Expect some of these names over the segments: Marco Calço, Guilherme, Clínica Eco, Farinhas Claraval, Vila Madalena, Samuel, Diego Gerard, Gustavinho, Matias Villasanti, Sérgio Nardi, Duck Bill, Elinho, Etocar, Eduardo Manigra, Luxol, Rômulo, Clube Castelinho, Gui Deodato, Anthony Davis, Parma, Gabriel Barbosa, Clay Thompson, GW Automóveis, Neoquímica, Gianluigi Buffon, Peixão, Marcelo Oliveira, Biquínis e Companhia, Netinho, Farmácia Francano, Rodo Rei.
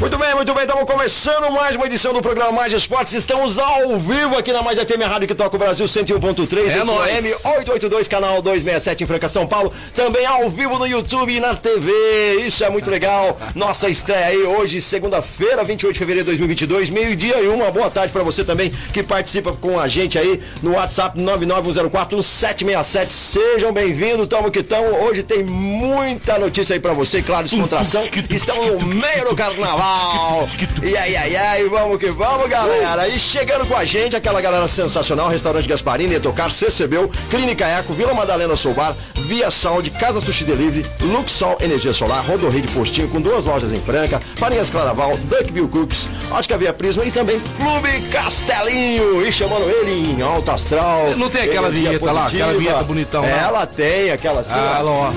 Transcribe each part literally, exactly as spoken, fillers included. Muito bem, muito bem, estamos começando mais uma edição do programa Mais Esportes. Estamos ao vivo aqui na Mais F M, Rádio que toca o Brasil, cento e um ponto três, é nóis. M oitocentos e oitenta e dois, canal duzentos e sessenta e sete, em Franca, São Paulo. Também ao vivo no YouTube e na T V. Isso é muito legal. Nossa estreia aí hoje, segunda-feira, vinte e oito de fevereiro de dois mil e vinte e dois, meio-dia e uma. Boa tarde para você também que participa com a gente aí no WhatsApp nove nove um zero quatro um sete seis sete. Sejam bem-vindos, tamo que tamo. Hoje tem muita notícia aí para você, claro, descontração. Estamos no meio do carnaval. E aí, aí, aí, vamos que vamos, galera. E chegando com a gente, aquela galera sensacional: Restaurante Gasparini, Etocar, C C B, Clínica Eco, Vila Madalena Sobar, Via Saúde, Casa Sushi Delivery, Luxol, Energia Solar, Rodo Rei de Postinho, com duas lojas em Franca, Farinhas Claraval, Duck Bill, Ótica Via Prisma e também Clube Castelinho. E chamando ele em alta astral. Não tem aquela vinheta positiva lá, aquela vinheta bonitão? Ela lá tem, aquela assim. Ah, ó. Lá,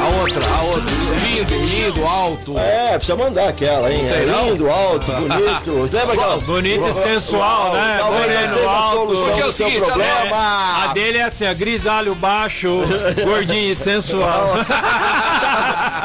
a outra, a outra. Lindo, lindo, alto. É, precisa mandar aquela, hein? É lindo, alto, bonito. Lembra aquela? Bonito e sensual, né? Moreno, alto. Porque é o seguinte, a dele é assim, a grisalho baixo, gordinho e sensual.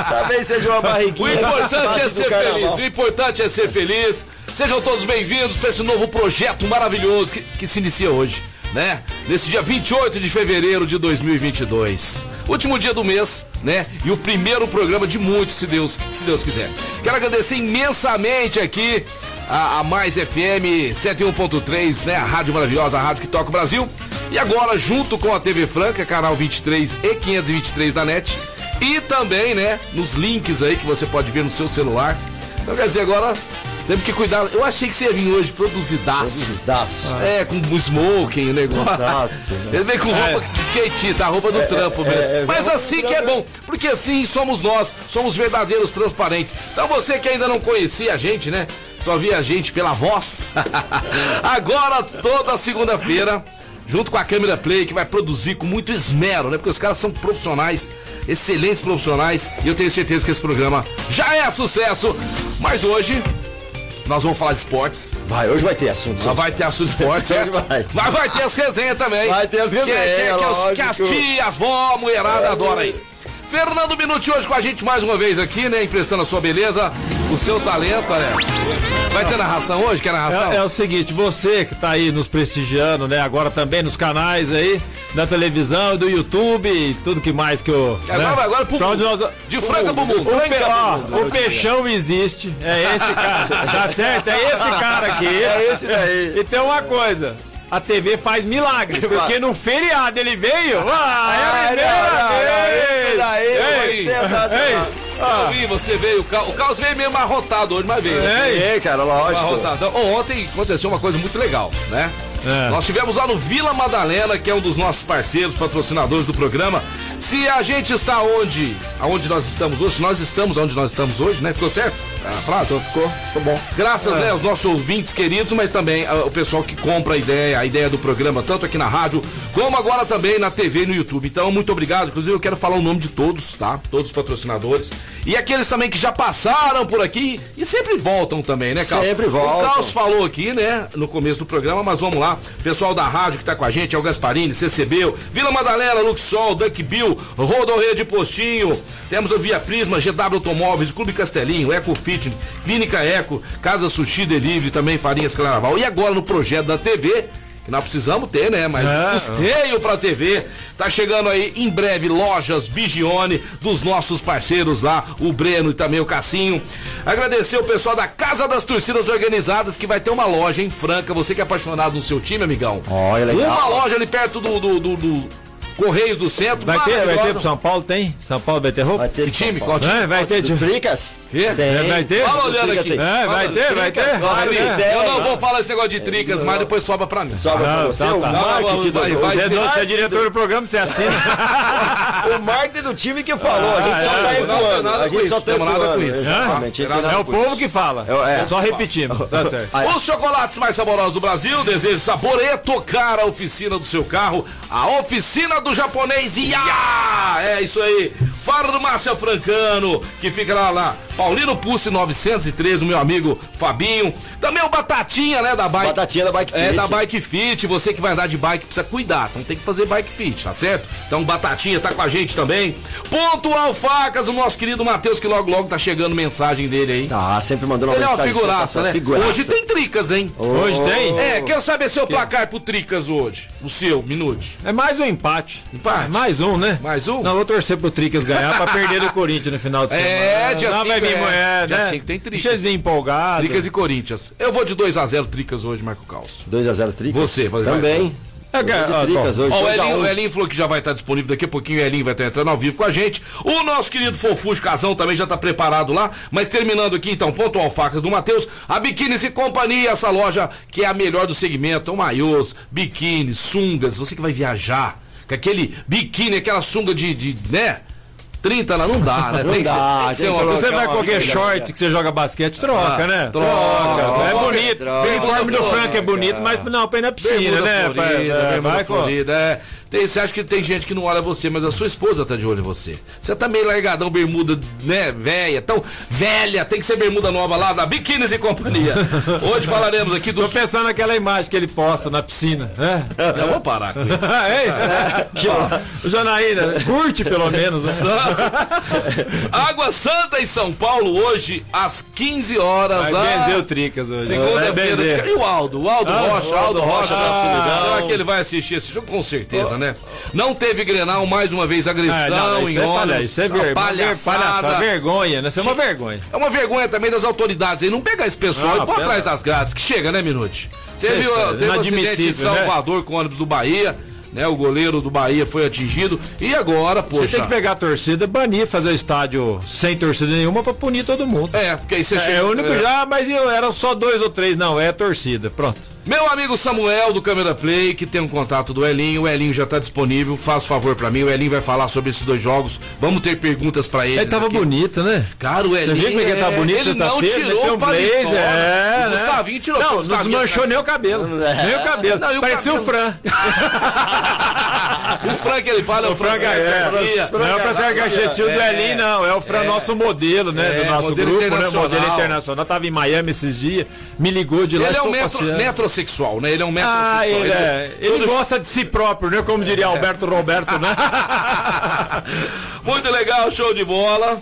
Talvez seja uma barriguinha. O importante é ser feliz, o importante é ser feliz. Sejam todos bem-vindos para esse novo projeto maravilhoso que, que se inicia hoje, né? Nesse dia vinte e oito de fevereiro de dois mil e vinte e dois. Último dia do mês, né? E o primeiro programa de muitos, se Deus, se Deus quiser. Quero agradecer imensamente aqui a, a Mais F M cento e um ponto três, né? A rádio maravilhosa, a rádio que toca o Brasil. E agora, junto com a T V Franca, canal vinte e três e quinhentos e vinte e três da NET. E também, né? Nos links aí que você pode ver no seu celular. Então, quer dizer, agora... Temos que cuidar. Eu achei que você ia vir hoje produzidaço. Produzidaço. Ah. É, com smoking, o negócio. Ele veio com roupa de skatista, a roupa do é, trampo é, mesmo. É, é, Mas assim que é bom, porque assim somos nós, somos verdadeiros transparentes. Então você que ainda não conhecia a gente, né? Só via a gente pela voz. Agora, toda segunda-feira, junto com a Camera Play, que vai produzir com muito esmero, né? Porque os caras são profissionais, excelentes profissionais. E eu tenho certeza que esse programa já é sucesso. Mas hoje... Nós vamos falar de esportes. Vai, hoje vai ter assunto. Vai ter assunto de esportes, certo? Vai. Mas vai ter as resenhas também. Vai ter as resenhas. Que, que, que, que as tias, vó, mulherada, é, adora aí. Fernando Minuti hoje com a gente mais uma vez aqui, né? Emprestando a sua beleza, o seu talento, né? Vai ter narração hoje? Quer narração? É, é o seguinte, você que tá aí nos prestigiando, né? Agora também nos canais aí, da televisão, do YouTube e tudo que mais que eu... Agora, né? agora, pro, onde nós... De Franca pro mundo. O Peixão existe, é esse cara, tá certo? É esse cara aqui. É esse daí. E tem uma coisa... A T V faz milagre, porque no feriado ele veio. Ah, é verdade! Ah. Eu vi, você veio, o Carlos, o Carlos veio meio amarrotado hoje, mas veio. É, é cara, lógico. Amarrotado. Ontem aconteceu uma coisa muito legal, né? É. Nós tivemos lá no Vila Madalena, que é um dos nossos parceiros, patrocinadores do programa. Se a gente está onde, aonde nós estamos hoje, nós estamos onde nós estamos hoje, né? Ficou certo? A frase? Ficou, ficou bom. Graças, é. né, aos nossos ouvintes queridos, mas também ao pessoal que compra a ideia, a ideia do programa, tanto aqui na rádio, como agora também na T V e no YouTube. Então, muito obrigado. Inclusive, eu quero falar o nome de todos, tá? Todos os patrocinadores. E aqueles também que já passaram por aqui e sempre voltam também, né, Carlos? Sempre voltam. O Carlos falou aqui, né, no começo do programa, mas vamos lá. Pessoal da rádio que tá com a gente, é o Gasparini, C C B, Vila Madalena, Luxol, Duck Bill, Rodo Rei de Postinho, temos a Via Prisma, G W Automóveis, Clube Castelinho, Eco Fitness, Clínica Eco, Casa Sushi Delivery, também Farinhas Claraval. E agora no projeto da T V, que nós precisamos ter, né? Mas é. custeio pra T V. Tá chegando aí em breve Lojas Bigione, dos nossos parceiros lá, o Breno e também o Cassinho. Agradecer o pessoal da Casa das Torcidas Organizadas, que vai ter uma loja em Franca. Você que é apaixonado no seu time, amigão. Ó, oh, é legal. Uma loja ali perto do... do, do, do... Correios do Centro. Vai ter, vai ter pro São Paulo, tem? São Paulo vai ter roupa? Vai ter que time? Qual time? É, vai ter time. Tricas? Que? Tem. Vai ter? Fala olhando aqui. É, vai, vai ter, vai ter. Vai ter. Vai ter. Eu não vou falar esse negócio de tricas, é, mas depois sobra pra mim. Sobra ah, pra você, tá, tá. O marketing vai, vai, vai, vai, vai, vai, vai, Você é diretor do programa, você assina. Foi o marketing do time que falou. Ah, a gente é, só tá ecoando. A gente só tá ecoando. Exatamente. É o povo que fala. É só repetindo. Tá certo. Os chocolates mais saborosos do Brasil. Desejo sabor e tocar a oficina do seu carro. A oficina do japonês. Iá! É isso aí. Farmácia Francano, que fica lá, lá. Paulino Pucci novecentos e três, o meu amigo Fabinho. Também o Batatinha, né, da Bike. Batatinha da Bike Fit. É, da Bike Fit. Você que vai andar de bike precisa cuidar. Então tem que fazer Bike Fit, tá certo? Então Batatinha tá com a gente também. Pontual Facas, o nosso querido Matheus, que logo logo tá chegando mensagem dele aí. Ah, sempre mandando uma Ele mensagem. Ele é uma figuraça, né? Figuraça. Hoje tem Tricas, hein? Oh. Hoje tem? É, quero saber seu que? placar pro Tricas hoje. O seu, Minuti. É mais um empate. Empate? É mais um, né? Mais um? Não, vou torcer pro Tricas ganhar pra perder do Corinthians no final de semana. É, dia cinco. É, dia cinco tem Tricas. Deixa eles empolgados. Tricas e Corinthians. Eu vou de dois a zero Tricas hoje, Marco Calço. dois a zero Tricas? Você, vai também. É, ah, Tricas hoje, ó, o, Elinho, o Elinho falou que já vai estar disponível daqui a pouquinho. O Elinho vai estar entrando ao vivo com a gente. O nosso querido Fofuxo Casão também já está preparado lá. Mas terminando aqui, então, ponto alfacas do Matheus. A Biquínis e Companhia, essa loja que é a melhor do segmento. O maiôs, biquínis, sungas. Você que vai viajar com aquele biquíni, aquela sunga de, de né? trinta lá não dá, né? Não tem dá, que ser, tem que ser uma... Você vai com qualquer short que você joga basquete, troca, ah, né? Troca. troca é bonito. O uniforme do Franca é bonito, mas não, pra ir na piscina, né? Florida, é, vai, Florida, é. Tem, você acha que tem gente que não olha você, mas a sua esposa tá de olho em você. Você tá meio largadão, bermuda, né, velha, tão velha, tem que ser bermuda nova lá da Biquínis e Companhia. Hoje falaremos aqui do... Tô pensando naquela imagem que ele posta na piscina, né? Já vou parar com isso. Ei, Janaína, curte pelo menos, né? Água Santa em São Paulo hoje, às quinze horas. Vai benzer o Tricas hoje. Segunda-feira. E o Aldo? O Aldo ah, Rocha. O Aldo Rocha. Ah, será que ele vai assistir esse jogo? Com certeza, oh. né? Não teve Grenal, mais uma vez agressão ah, não, isso em é ônibus. Isso é ver... palhaçada. Palhaça, vergonha, né? Isso é uma vergonha. É uma vergonha também das autoridades aí. Não pegar esse pessoal ah, e pôr atrás das grades. Que chega, né, Minuti? Teve, uh, teve um acidente em Salvador, né? Com ônibus do Bahia. Né, o goleiro do Bahia foi atingido. E agora, poxa... Você tem que pegar a torcida, banir, fazer o estádio sem torcida nenhuma pra punir todo mundo. É, porque aí você é, chega... É o único é. já, mas eram só dois ou três. Não, é a torcida. Pronto. Meu amigo Samuel, do Camera Play, que tem um contato do Elinho. O Elinho já tá disponível. Faz favor pra mim. O Elinho vai falar sobre esses dois jogos. Vamos ter perguntas pra ele. Ele tava aqui. bonito, né? Cara, o Elinho... Você viu como é que ele tava bonito sexta-feira? Ele não tirou o paletó. É, o Gustavinho tirou. Não, não desmanchou nem o cabelo. Nem o cabelo. Parecia o Fran. O Fran que ele fala é o, o Fran é, não é o professor Gachetil do Elinho, não. É o Fran, é, nosso modelo, né? É, do nosso grupo, né? Modelo internacional. Tava em Miami esses dias, me ligou de lá. Ele é um metro, metrosexual, né? Ele é um metrosexual. Ah, ele, ele, é, ele todos... gosta de si próprio, né? Como diria é. Alberto Roberto, né? Muito legal, show de bola.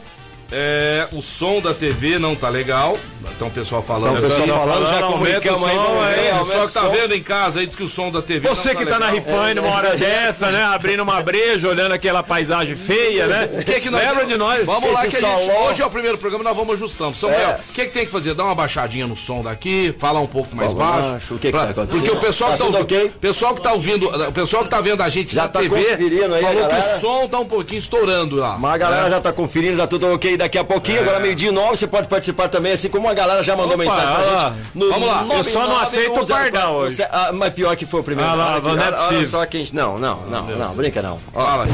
É, o som da T V não tá legal. Então o pessoal falando, então, o pessoal falando, já comenta o som aí, é, o pessoal que tá vendo em casa aí diz que o som da T V... Você não que tá, tá na Refine numa hora dessa, né? Abrindo uma breja, olhando aquela paisagem feia, né? Que que nós... Lembra de nós? Vamos lá, que a gente... Hoje é o primeiro programa, nós vamos ajustando. Samuel, o que é que tem que fazer? Dá uma baixadinha no som daqui, falar um pouco mais Vamos baixo. baixo. O que que pra... tá Porque o pessoal, tá que tá ouvindo... okay? pessoal que tá ouvindo, o pessoal que tá vendo a gente já na tá T V aí, falou que o som tá um pouquinho estourando lá. Mas a galera já tá conferindo, já tudo ok. Daqui a pouquinho, é. agora meio-dia e nove, você pode participar também, assim como a galera já mandou Opa, mensagem pra lá. gente. No Vamos lá, eu só não aceito o pardal hoje. Ah, mas pior que foi o primeiro. Ah, lá, aqui, não é olha, olha só que a gente... Não, não, não, não, não brinca não. Olha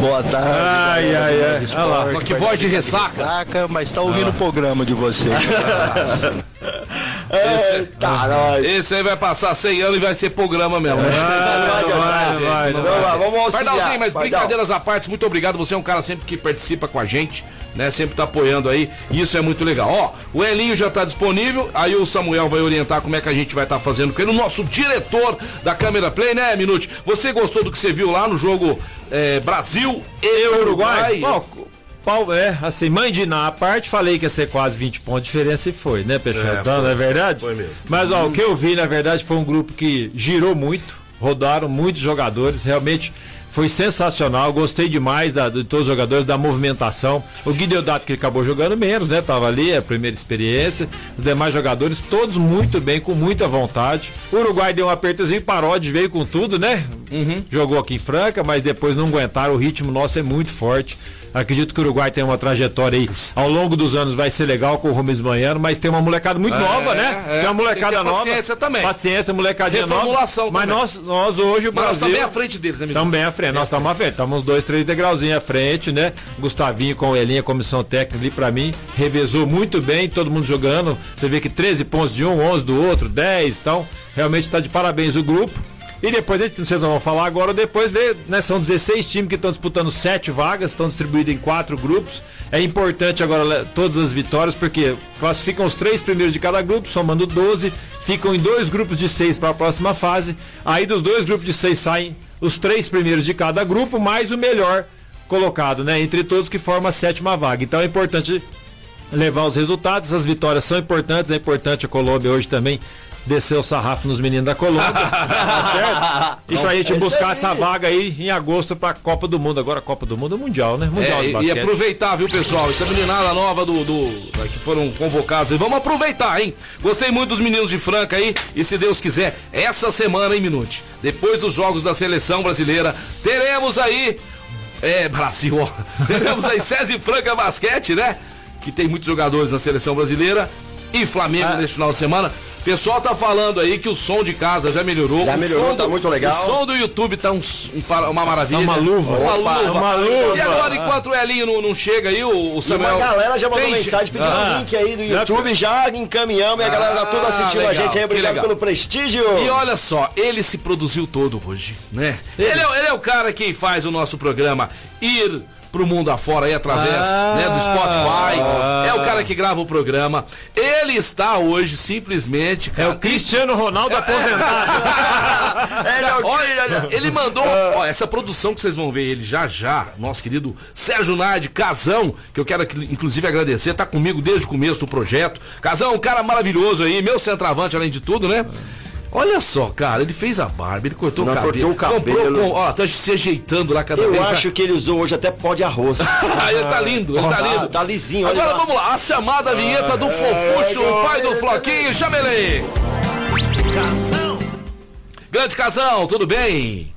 Boa tarde. Ai, ai, ai. Esporte, ah, lá. Que voz de ressaca. Ressaca, mas tá ouvindo ah. o programa de vocês. Esse, tá, esse aí vai passar cem anos e vai ser programa mesmo. Vamos Pardalzinho, mas brincadeiras à parte, muito obrigado. Você é um cara sempre que participa com a gente, né? Sempre tá apoiando aí. Isso é muito legal. Ó, o Elinho já tá disponível. Aí o Samuel vai orientar como é que a gente vai estar tá fazendo com ele. O nosso diretor da Câmera Play, né, Minuti? Você gostou do que você viu lá no jogo é, Brasil e Uruguai? Uruguai. Oh, É, assim, mandinar a parte, falei que ia ser quase vinte pontos de diferença e foi, né, Peixão? É, então, não é verdade? Foi mesmo. Mas, ó, hum. o que eu vi, na verdade, foi um grupo que girou muito, rodaram muitos jogadores, realmente foi sensacional, gostei demais da, de todos os jogadores, da movimentação. O Gui Deodato, que ele acabou jogando menos, né, tava ali, a primeira experiência, os demais jogadores, todos muito bem, com muita vontade. O Uruguai deu um apertozinho, parou, veio com tudo, né? uhum. Jogou aqui em Franca, mas depois não aguentaram. O ritmo nosso é muito forte. Acredito que o Uruguai tem uma trajetória aí, ao longo dos anos vai ser legal com o Rubens Manhano, mas tem uma molecada muito é, nova, né? É, tem uma molecada tem nova. Paciência também. Paciência, molecada nova. Reformulação também. Mas nós, nós hoje, o mas Brasil... Nós estamos bem à frente deles, né, Estamos bem à frente, é. nós estamos à frente. Estamos uns dois, três degrauzinhos à frente, né? Gustavinho com o Elinho, a comissão técnica ali pra mim, revezou muito bem, todo mundo jogando. Você vê que treze pontos de um, onze do outro, dez, então, realmente tá de parabéns o grupo. E depois, vocês não vão falar agora, depois, né, são dezesseis times que estão disputando sete vagas, estão distribuídos em quatro grupos. É importante agora todas as vitórias, porque classificam os três primeiros de cada grupo, somando doze, ficam em dois grupos de seis para a próxima fase. Aí dos dois grupos de seis saem os três primeiros de cada grupo, mais o melhor colocado, né? Entre todos que forma a sétima vaga. Então é importante levar os resultados, as vitórias são importantes, é importante a Colômbia hoje também. Desceu o sarrafo nos meninos da Colômbia, tá certo? E pra gente buscar essa vaga aí em agosto pra Copa do Mundo. Agora Copa do Mundo é Mundial, né? Mundial é, de basquete. E aproveitar, viu, pessoal? Essa meninada nova do, do, que foram convocados. Vamos aproveitar, hein? Gostei muito dos meninos de Franca aí. E se Deus quiser, essa semana, hein, Minuti? Depois dos jogos da seleção brasileira, teremos aí... É, Brasil, ó. Teremos aí SESI Franca Basquete, né? Que tem muitos jogadores da seleção brasileira. E Flamengo ah. nesse final de semana. O pessoal tá falando aí que o som de casa já melhorou. Já melhorou, do, tá muito legal. O som do YouTube tá um, um, uma maravilha. Tá uma luva. Uma, Opa, luva. uma luva. E agora, enquanto o Elinho não, não chega aí, o, o Samuel... E uma galera já mandou Tem... mensagem pedindo ah. um link aí do YouTube, é... já encaminhamos e a galera tá toda assistindo ah, a gente aí. Obrigado pelo prestígio. E olha só, ele se produziu todo hoje, né? Ele, ele, é, ele é o cara que faz o nosso programa ir... pro mundo afora aí através ah, né, do Spotify, ah, é o cara que grava o programa, ele está hoje simplesmente... Cara, é o Cristiano Ronaldo é, aposentado. É, é, é o... Olha, ele mandou ó, essa produção que vocês vão ver ele já já, nosso querido Sérgio Nardi, Casão, que eu quero inclusive agradecer, tá comigo desde o começo do projeto. Casão, um cara maravilhoso aí, meu centroavante além de tudo, né? Olha só, cara, ele fez a barba, ele cortou, não, o, cabelo, cortou o cabelo. Comprou, ó, tá se ajeitando lá cada Eu vez. Eu acho já... que ele usou hoje até pó de arroz. Ele tá lindo, ele tá lindo. Ah, tá lisinho, olha. Agora lá. Vamos lá, a chamada vinheta ah, do é, Fofuxo, é, o pai é, do Floquinho, é, chama ele aí. Casão. Grande Casão, tudo bem?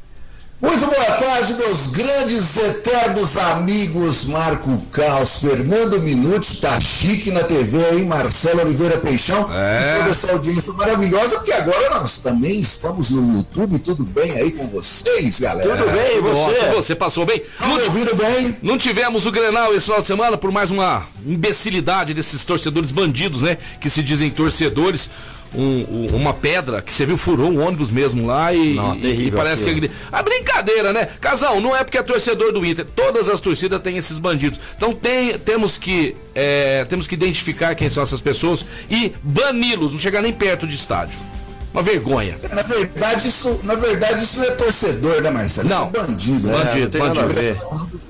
Muito boa tarde, meus grandes eternos amigos Marco Calço, Fernando Minuti, tá chique na T V aí, Marcelo Oliveira Peixão, é. E toda essa audiência maravilhosa, porque agora nós também estamos no YouTube, tudo bem aí com vocês, galera? Tudo bem, e você? Nossa, você passou bem? Tudo ouvindo bem? Não tivemos o Grenal esse final de semana por mais uma imbecilidade desses torcedores bandidos, né, que se dizem torcedores. Um, um, uma pedra que você viu, furou um ônibus mesmo lá e, não, e, terrível, e parece que é... A brincadeira, né? Casão, não é porque é torcedor do Inter. Todas as torcidas têm esses bandidos. Então tem, temos, que, é, temos que identificar quem são essas pessoas e bani-los, não chegar nem perto de estádio. Uma vergonha. Na verdade, isso, na verdade, isso não é torcedor, né, Marcelo? Não. Isso é bandido. Bandido, é, bandido. Nada a ver.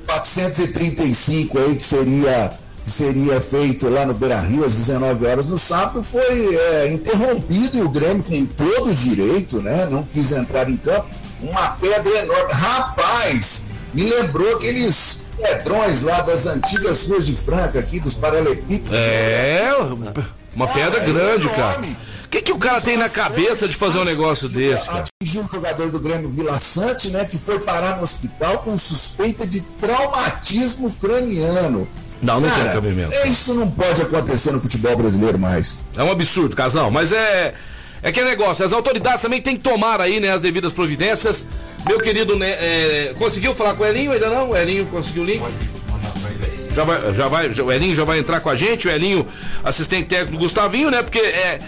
quatrocentos e trinta e cinco aí que seria... seria feito lá no Beira-Rio às dezenove horas no sábado, foi é, interrompido, e o Grêmio com todo direito, né, não quis entrar em campo. Uma pedra enorme, rapaz, me lembrou aqueles pedrões lá das antigas ruas de Franca aqui, dos paralelepípedos. É, né? Uma pedra ah, grande, é cara. O que, que o cara tem na cabeça de fazer um negócio desse, cara? Atingiu um jogador do Grêmio, Villasanti, né, que foi parar no hospital com suspeita de traumatismo craniano. Não, não, cara, tem cabimento. Isso não pode acontecer no futebol brasileiro mais. É um absurdo, Casão, mas é... É que é negócio, as autoridades também têm que tomar aí, né, as devidas providências. Meu querido, né, é... conseguiu falar com o Elinho ainda não? O Elinho conseguiu o link? Já vai, já vai, já, o Elinho já vai entrar com a gente, o Elinho, assistente técnico do Gustavinho, né, porque é...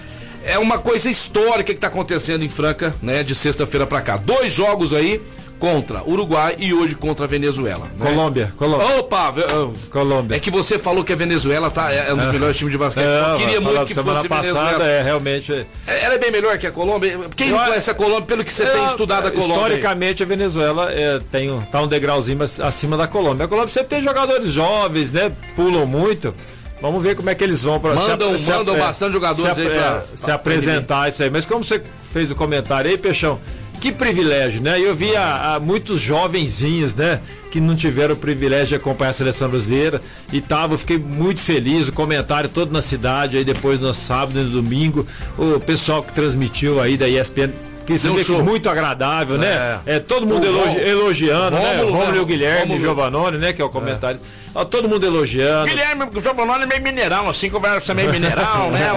É uma coisa histórica que tá acontecendo em Franca, né, de sexta-feira pra cá. Dois jogos aí, contra Uruguai e hoje contra a Venezuela. Né? Colômbia, Colômbia. Opa, uh, Colômbia. É que você falou que a Venezuela tá, é, é um dos é. melhores times de basquete. É, eu queria muito que fosse a Venezuela. É, realmente. É. Ela é bem melhor que a Colômbia. Quem eu, não conhece a Colômbia, pelo que você eu, tem estudado a Colômbia? Historicamente, a Venezuela é, tem um, tá um degrauzinho acima da Colômbia. A Colômbia sempre tem jogadores jovens, né? Pulam muito. Vamos ver como é que eles vão para Mandam, se, mandam se, bastante jogadores se, aí pra, se pra apresentar pra isso aí. Mas como você fez o comentário aí, Peixão, que privilégio, né? Eu vi a, a muitos jovenzinhos, né, que não tiveram o privilégio de acompanhar a seleção brasileira e tava, eu fiquei muito feliz, o comentário todo na cidade, aí depois no sábado e no domingo, o pessoal que transmitiu aí da E S P N, que se vê muito agradável, né? É, é todo mundo elogi- elogiando, Rômulo, né? Rômulo e o Guilherme Giovanoni, né? Que é o comentário. É. Todo mundo elogiando. Guilherme Giovanoni é meio mineral, assim conversa meio mineral, né?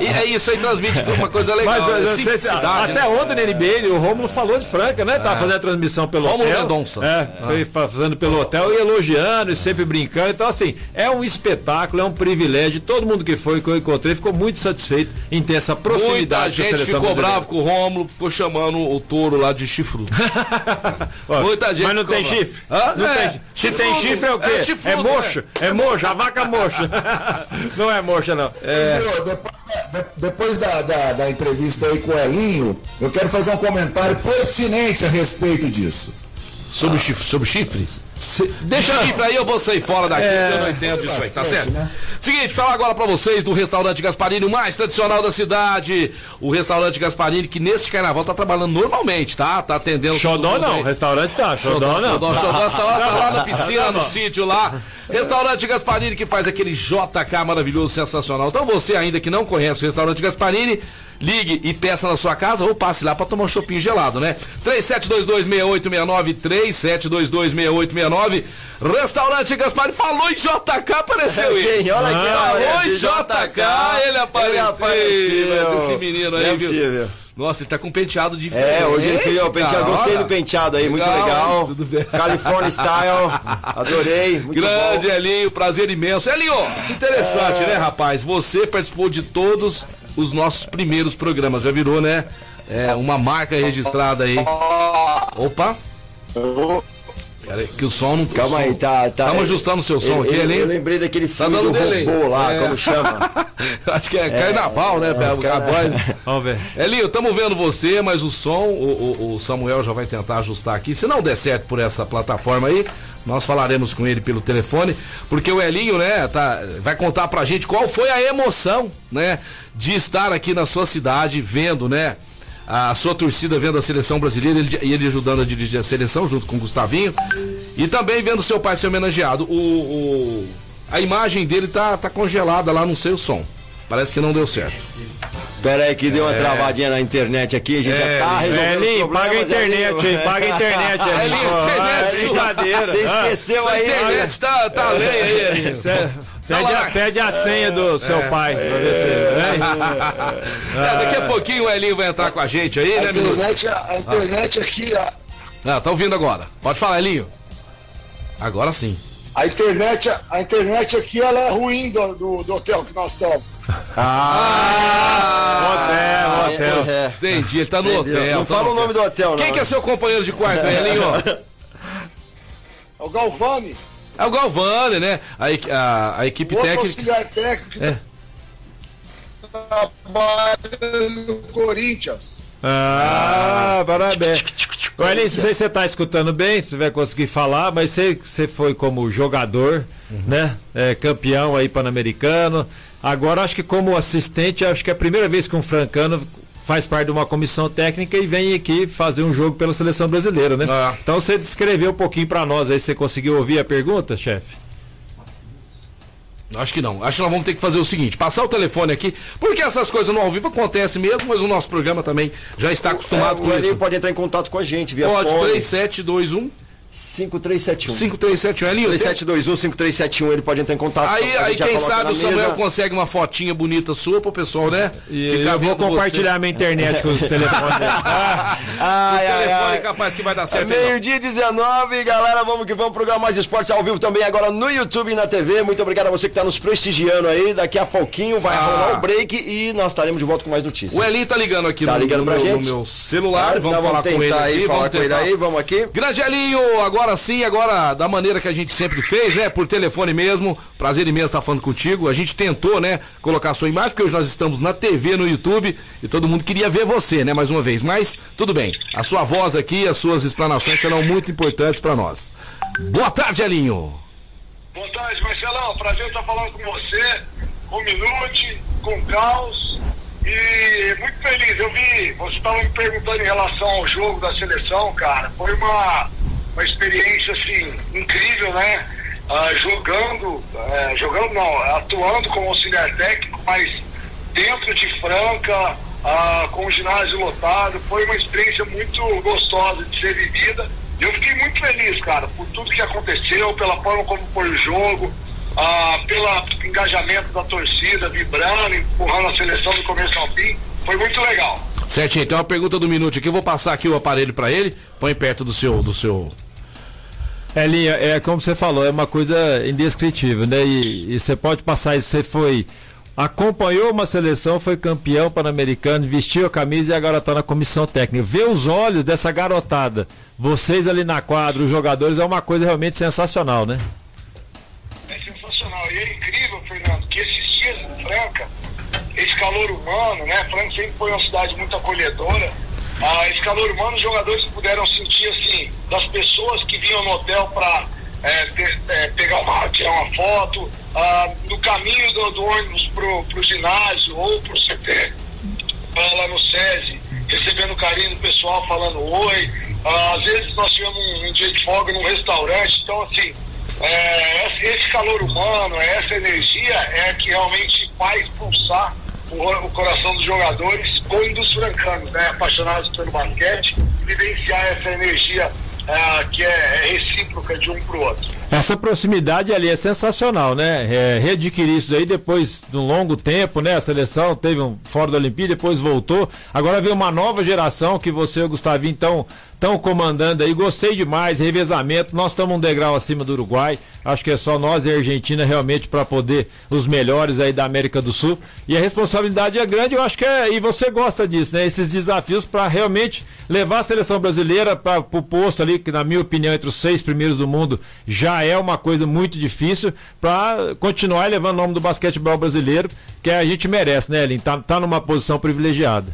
E é isso aí, transmite uma coisa legal. Mas, né? Sei, até né? Ontem na N B A, o Rômulo falou de Franca, né? Tava é. fazendo a transmissão pelo Rômulo hotel. Rômulo é, foi fazendo pelo hotel e elogiando e sempre brincando. Então, assim, é um espetáculo, é um privilégio. Todo mundo que foi, que eu encontrei, ficou muito satisfeito em ter essa proximidade com a seleção brasileira. Muita gente ficou bravo com o Rômulo, ficou chamando o touro lá de chifrudo. Muita gente. Mas não tem chifre? Ah, não é. tem chifre. Se tem chifre é o quê? É, chifrudo, é mocho? É, é mocho, a vaca mocha. Não é mocha, não. É... Depois da, da, da entrevista aí com o Elinho, eu quero fazer um comentário pertinente a respeito disso. Sobre, ah. chifre, sobre chifres? Se, deixa de chifre aí, eu vou sair fora daqui, é, eu não entendo disso aí, tá certo? Né? Seguinte, falar agora pra vocês do restaurante Gasparini, o mais tradicional da cidade. O restaurante Gasparini, que neste carnaval tá trabalhando normalmente, tá? Tá atendendo. Xodó não, aí. Restaurante tá, xodó não. Xodó, xodó, essa hora tá lá na piscina, no sítio lá. Restaurante Gasparini, que faz aquele J K maravilhoso, sensacional. Então você ainda que não conhece o restaurante Gasparini, ligue e peça na sua casa ou passe lá pra tomar um chopinho gelado, né? três sete dois dois, seis oito seis nove, três sete dois dois, seis oito seis nove. Restaurante Gasparini, falou em J K, apareceu ele. Quem? Olha aqui, falou em J K, ele apareceu. Ele apareceu. Esse menino aí, viu? Nossa, ele tá com um penteado diferente. É, hoje ele criou o penteado. Gostei do penteado aí, legal, muito legal. Tudo bem. California Style, adorei. Muito grande, bom. Elinho, prazer imenso. Elinho, que interessante, é... né, rapaz? Você participou de todos os nossos primeiros programas. Já virou, né? É, uma marca registrada aí. Opa! Peraí, que o som não... Calma som, aí, tá... Estamos tá, ajustando o seu som eu, aqui, Elinho. Eu lembrei daquele filme tá do delay. Robô lá, é. como chama. Acho que é, é carnaval, né? É, a, cara... a voz... Vamos ver. Elinho, estamos vendo você, mas o som, o, o, o Samuel já vai tentar ajustar aqui. Se não der certo por essa plataforma aí, nós falaremos com ele pelo telefone, porque o Elinho, né, tá, vai contar pra gente qual foi a emoção, né, de estar aqui na sua cidade vendo, né, a sua torcida vendo a seleção brasileira e ele ajudando a dirigir a seleção junto com o Gustavinho e também vendo seu pai ser homenageado. O, o, a imagem dele tá, tá congelada lá, não sei o som. Parece que não deu certo. Pera aí que é. deu uma travadinha na internet aqui, a gente é, já tá resolvendo. Elinho, paga a internet, hein? Paga a internet, Elinho. Elinho, internet, você esqueceu aí. A internet tá, tá lei aí, Elinho. Pede a, pede a senha do seu é, pai. É, pra ver se, né? é, daqui a pouquinho o Elinho vai entrar com a gente aí, a né, internet, a internet ah. aqui, ó. Ah, tá ouvindo agora. Pode falar, Elinho. Agora sim. A internet, a internet aqui, ela é ruim do, do, do hotel que nós estamos. Ah! ah hotel, hotel. É, é. Entendi, ele tá no Entendeu. hotel. Não tá fala no o nome do hotel, não. Quem que é seu companheiro de quarto, é. Elinho? É o Galvani. É o Galvani, né? A, a, a equipe técnica. O auxiliar técnico é. trabalha no Corinthians. Ah, ah, parabéns. Olha, não sei se você tá escutando bem, se vai conseguir falar, mas você, você foi como jogador, uhum. né? É, campeão aí pan-americano. Agora acho que como assistente, acho que é a primeira vez que um francano faz parte de uma comissão técnica e vem aqui fazer um jogo pela seleção brasileira, né? Ah. Então você descreveu um pouquinho para nós aí, você conseguiu ouvir a pergunta, chefe? Acho que não, acho que nós vamos ter que fazer o seguinte, passar o telefone aqui, porque essas coisas no ao vivo acontecem mesmo, mas o nosso programa também já está acostumado é, com isso. O Elinho pode entrar em contato com a gente via fone. Pode, três sete dois um cinco três sete um cinco três sete um Elinho, três sete dois um, cinco três sete um ele pode entrar em contato aí, com a gente. Aí quem sabe o Samuel mesa. consegue uma fotinha bonita sua pro pessoal, né? E Ficar eu vou compartilhar você. minha internet com o telefone. ah, ai, o telefone ai, ai. capaz que vai dar certo. É meio-dia dezenove, galera, vamos que vamos. Programa Mais Esportes ao vivo também agora no YouTube e na T V. Muito obrigado a você que tá nos prestigiando aí. Daqui a pouquinho vai ah. rolar o break e nós estaremos de volta com mais notícias. O Elinho tá ligando aqui tá no, ligando no, meu, no meu celular. Tá, vamos tá, falar vamos com ele aí. Falar vamos com ele aí, vamos aqui. Grande Elinho! Agora sim, agora da maneira que a gente sempre fez, né? Por telefone mesmo. Prazer imenso estar falando contigo. A gente tentou, né? Colocar a sua imagem, porque hoje nós estamos na T V, no YouTube, e todo mundo queria ver você, né? Mais uma vez. Mas, tudo bem. A sua voz aqui, as suas explanações serão muito importantes para nós. Boa tarde, Elinho. Boa tarde, Marcelão. Prazer estar falando com você, com o Minuti, com o Caos. E muito feliz. Eu vi, você estava me perguntando em relação ao jogo da seleção, cara. Foi uma... uma experiência, assim, incrível, né? Ah, jogando, eh, jogando não, atuando como auxiliar técnico, mas dentro de Franca, ah, com o ginásio lotado. Foi uma experiência muito gostosa de ser vivida. Eu fiquei muito feliz, cara, por tudo que aconteceu, pela forma como foi o jogo, ah, pelo engajamento da torcida, vibrando, empurrando a seleção do começo ao fim. Foi muito legal. Certinho, então a pergunta do Minuti aqui, eu vou passar aqui o aparelho pra ele, põe perto do seu... do seu... Elinho, é como você falou, é uma coisa indescritível, né? E, e você pode passar isso, você foi... acompanhou uma seleção, foi campeão pan-americano, vestiu a camisa e agora está na comissão técnica. Ver os olhos dessa garotada, vocês ali na quadra, os jogadores, é uma coisa realmente sensacional, né? É sensacional, e é incrível, Fernando, que esses dias em Franca, esse calor humano, né? Franca sempre foi uma cidade muito acolhedora. Ah, esse calor humano, os jogadores puderam sentir, assim, das pessoas que vinham no hotel para é, é, pegar uma, tirar uma foto. Ah, no caminho do, do ônibus pro, pro ginásio ou pro C T, ah, lá no SESI, recebendo carinho do pessoal, falando oi. Ah, às vezes nós tivemos um, um dia de folga num restaurante. Então, assim, é, esse calor humano, essa energia é que realmente faz pulsar o, o coração dos jogadores, como dos francanos, né, apaixonados pelo basquete, vivenciar essa energia é, que é recíproca de um pro outro. Essa proximidade ali é sensacional, né? É, readquirir isso daí depois de um longo tempo, né? A seleção teve um fora da Olimpíada, depois voltou. Agora vem uma nova geração que você e o Gustavinho estão tão comandando aí. Gostei demais, revezamento. Nós estamos um degrau acima do Uruguai. Acho que é só nós e a Argentina realmente para poder os melhores aí da América do Sul. E a responsabilidade é grande, eu acho que é. E você gosta disso, né? Esses desafios para realmente levar a seleção brasileira para o posto ali, que na minha opinião, entre os seis primeiros do mundo, já é uma coisa muito difícil para continuar levando o nome do basquetebol brasileiro, que a gente merece, né, Elinho? Tá, tá numa posição privilegiada.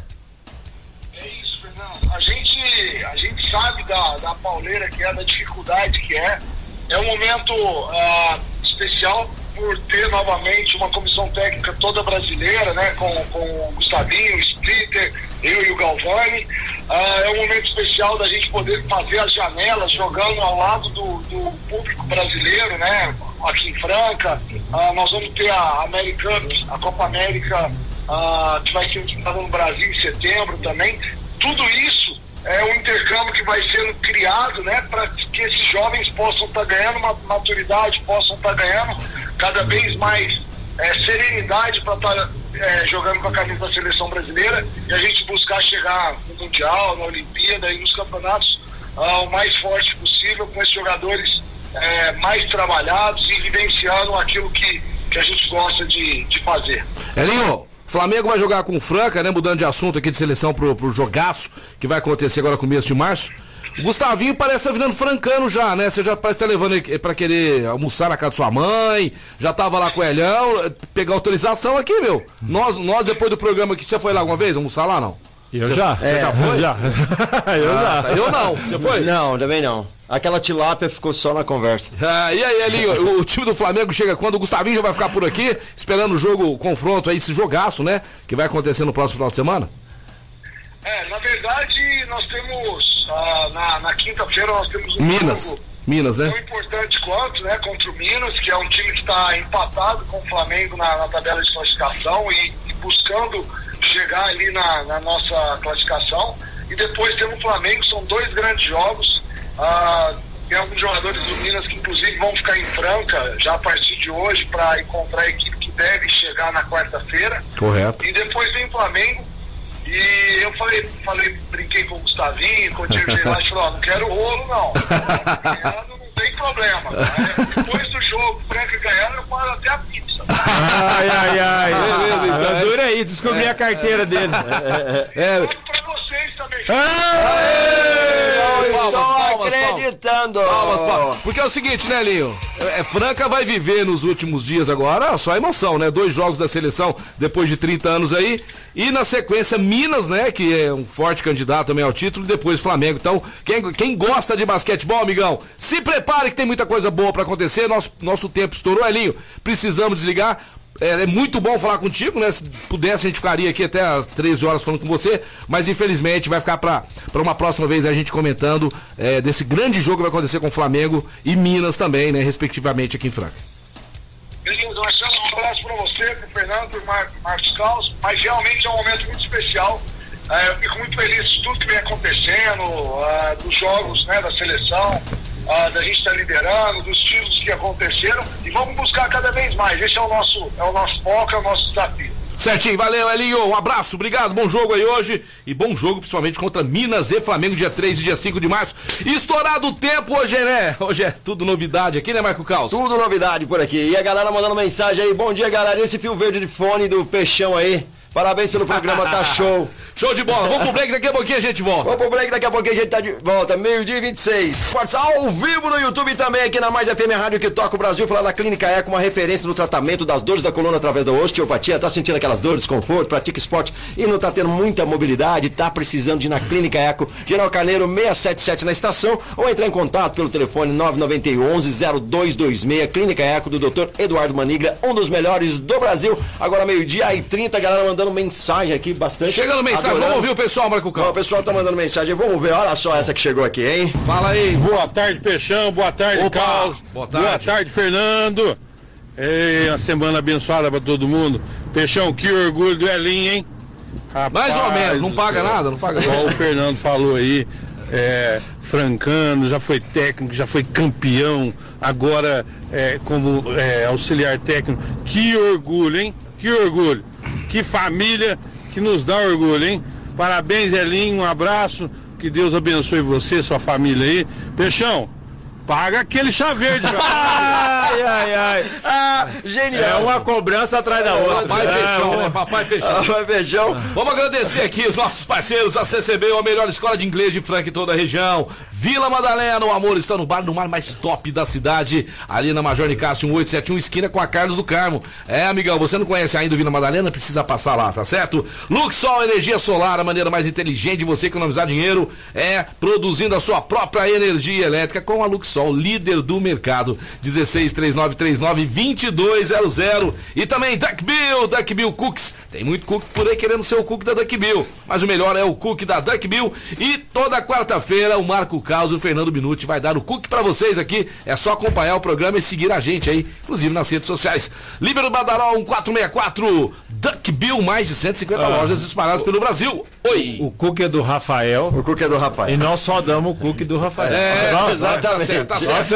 É isso, Fernando. A gente, a gente sabe da, da pauleira que é, da dificuldade que é. É um momento uh, especial por ter novamente uma comissão técnica toda brasileira, né, com, com o Gustavinho, o Splitter, eu e o Galvani. Ah, é um momento especial da gente poder fazer as janelas jogando ao lado do, do público brasileiro, né? Aqui em Franca, ah, nós vamos ter a American, a Copa América, ah, que vai ser disputada no Brasil em setembro também. Tudo isso é um intercâmbio que vai sendo criado, né, para que esses jovens possam estar tá ganhando maturidade, possam estar tá ganhando cada vez mais é, serenidade para estar tá, É, jogando com a camisa da seleção brasileira, e a gente buscar chegar no Mundial, na Olimpíada e nos campeonatos ah, o mais forte possível, com esses jogadores é, mais trabalhados e vivenciando aquilo que, que a gente gosta de, de fazer. Elinho, Flamengo vai jogar com o Franca, né? Mudando de assunto aqui de seleção pro, pro jogaço que vai acontecer agora começo de março. O Gustavinho parece estar virando francano já, né? Você já parece estar levando ele pra querer almoçar na casa de sua mãe, já tava lá com o Elhão, pegar autorização aqui, meu. Nós, nós depois do programa aqui, você foi lá alguma vez almoçar lá, não? Eu você, já. Você é, já foi? Já. eu já. Ah, eu não. Você foi? Não, também não. Aquela tilápia ficou só na conversa. Ah, e aí, Elinho, o time do Flamengo chega quando? O Gustavinho já vai ficar por aqui, esperando o jogo, o confronto aí, esse jogaço, né? Que vai acontecer no próximo final de semana? É, na verdade, nós temos, ah, na, na quinta-feira, nós temos um Minas. jogo Minas, né? Tão importante quanto, né? Contra o Minas, que é um time que está empatado com o Flamengo na, na tabela de classificação e, e buscando chegar ali na, na nossa classificação. E depois temos o Flamengo, são dois grandes jogos. Ah, tem alguns jogadores do Minas que, inclusive, vão ficar em Franca já a partir de hoje para encontrar a equipe que deve chegar na quarta-feira. Correto. E depois tem o Flamengo. E eu falei, falei, brinquei com o Gustavinho, com o Diego Gerard, falei, ó, não quero rolo não, não, não tem problema. É, depois do jogo, Franca ganhando, eu paro até a pizza. Ai, ai, ai, beleza, então dura aí, descobri é, a carteira é, dele. É, é, é. Eu falo pra vocês também. Aê, eu palmas, estou palmas, acreditando. Palmas, palmas. Porque é o seguinte, né, Linho? É, Franca vai viver nos últimos dias agora só emoção, né? Dois jogos da seleção depois de trinta anos aí. E na sequência, Minas, né? Que é um forte candidato também ao título. E depois Flamengo. Então, quem, quem gosta de basquetebol, amigão, se prepare que tem muita coisa boa pra acontecer. Nosso, nosso tempo estourou, Elinho. Precisamos desligar. É, é muito bom falar contigo, né? Se pudesse, a gente ficaria aqui até às treze horas falando com você, mas infelizmente vai ficar pra, pra uma próxima vez a gente comentando é, desse grande jogo que vai acontecer com o Flamengo e Minas também, né? Respectivamente aqui em Franca. Beleza, um abraço para você, para o Fernando, para o Mar- Marcos Calço, mas realmente é um momento muito especial. É, eu fico muito feliz de tudo que vem acontecendo, uh, dos jogos, né, da seleção, uh, da gente estar liderando, dos títulos que aconteceram, e vamos buscar cada vez mais. Esse é o nosso, é o nosso foco, é o nosso desafio. Certinho, valeu, Elinho, um abraço, obrigado, bom jogo aí hoje, e bom jogo principalmente contra Minas e Flamengo, dia três e dia cinco de março. Estourado o tempo hoje, né? Hoje é tudo novidade aqui, né, Marco Calço? Tudo novidade por aqui, e a galera mandando mensagem aí, bom dia, galera, esse fio verde de fone do Peixão aí. Parabéns pelo programa, tá show. Show de bola. Vamos pro break, daqui a pouquinho a gente volta. Vamos pro break, daqui a pouquinho a gente tá de volta. Meio-dia e vinte e seis. Ao vivo no YouTube também, aqui na Mais F M Rádio que toca o Brasil. Falar da Clínica Eco, uma referência no tratamento das dores da coluna através da osteopatia. Tá sentindo aquelas dores, desconforto, pratica esporte e não tá tendo muita mobilidade, tá precisando de ir na Clínica Eco. General Carneiro seiscentos e setenta e sete na estação, ou entrar em contato pelo telefone nove nove um um zero dois dois seis. Clínica Eco do doutor Eduardo Manigra, um dos melhores do Brasil. Agora meio-dia e trinta, galera mandando mensagem aqui, bastante. Chegando mensagem, adorando. Vamos ouvir o pessoal, Marco Calço. O pessoal tá mandando mensagem, vamos ver, olha só essa que chegou aqui, hein? Fala aí. Boa tarde, Peixão, boa tarde, Calço. Boa tarde. Boa tarde, Fernando. É uma semana abençoada pra todo mundo. Peixão, que orgulho do Elinho, hein? Rapaz, mais ou menos, não paga céu. nada, não paga nada. Igual o Fernando falou aí, é, Francano, já foi técnico, já foi campeão, agora é, como é, auxiliar técnico. Que orgulho, hein? Que orgulho. Que família que nos dá orgulho, hein? Parabéns, Elinho, um abraço, que Deus abençoe você, sua família aí. Peixão, paga aquele chá verde. Ai, ai, ai. Ah, genial. É uma cobrança atrás da outra. Papai Peixão, é, né? Papai Peixão. Papai Peixão. Vamos agradecer aqui os nossos parceiros, a C C B, a melhor escola de inglês de Franca em toda a região. Vila Madalena, o amor está no bar, no mar mais top da cidade, ali na Major Nicásio mil oitocentos e setenta e um, esquina com a Carlos do Carmo. É, amigão, você não conhece ainda o Vila Madalena? Precisa passar lá, tá certo? Luxol, energia solar, a maneira mais inteligente de você economizar dinheiro é produzindo a sua própria energia elétrica com a Luxol. Sol, líder do mercado, dezesseis, trinta e nove, trinta e nove, vinte e dois zero zero. E também Duck Bill, Duck Bill Cooks. Tem muito cookie por aí querendo ser o cookie da Duck Bill, mas o melhor é o cookie da Duck Bill. E toda quarta-feira o Marco Calço e o Fernando Minuti vai dar o cookie pra vocês aqui. É só acompanhar o programa e seguir a gente aí, inclusive nas redes sociais. Líbero Badaró um quatro seis quatro, Duck Bill, mais de cento e cinquenta ah, lojas espalhadas o, pelo Brasil. Oi. O cookie é do Rafael. O cookie é do Rafael. E nós só damos o cookie do Rafael. É, não, exatamente. Tá certo.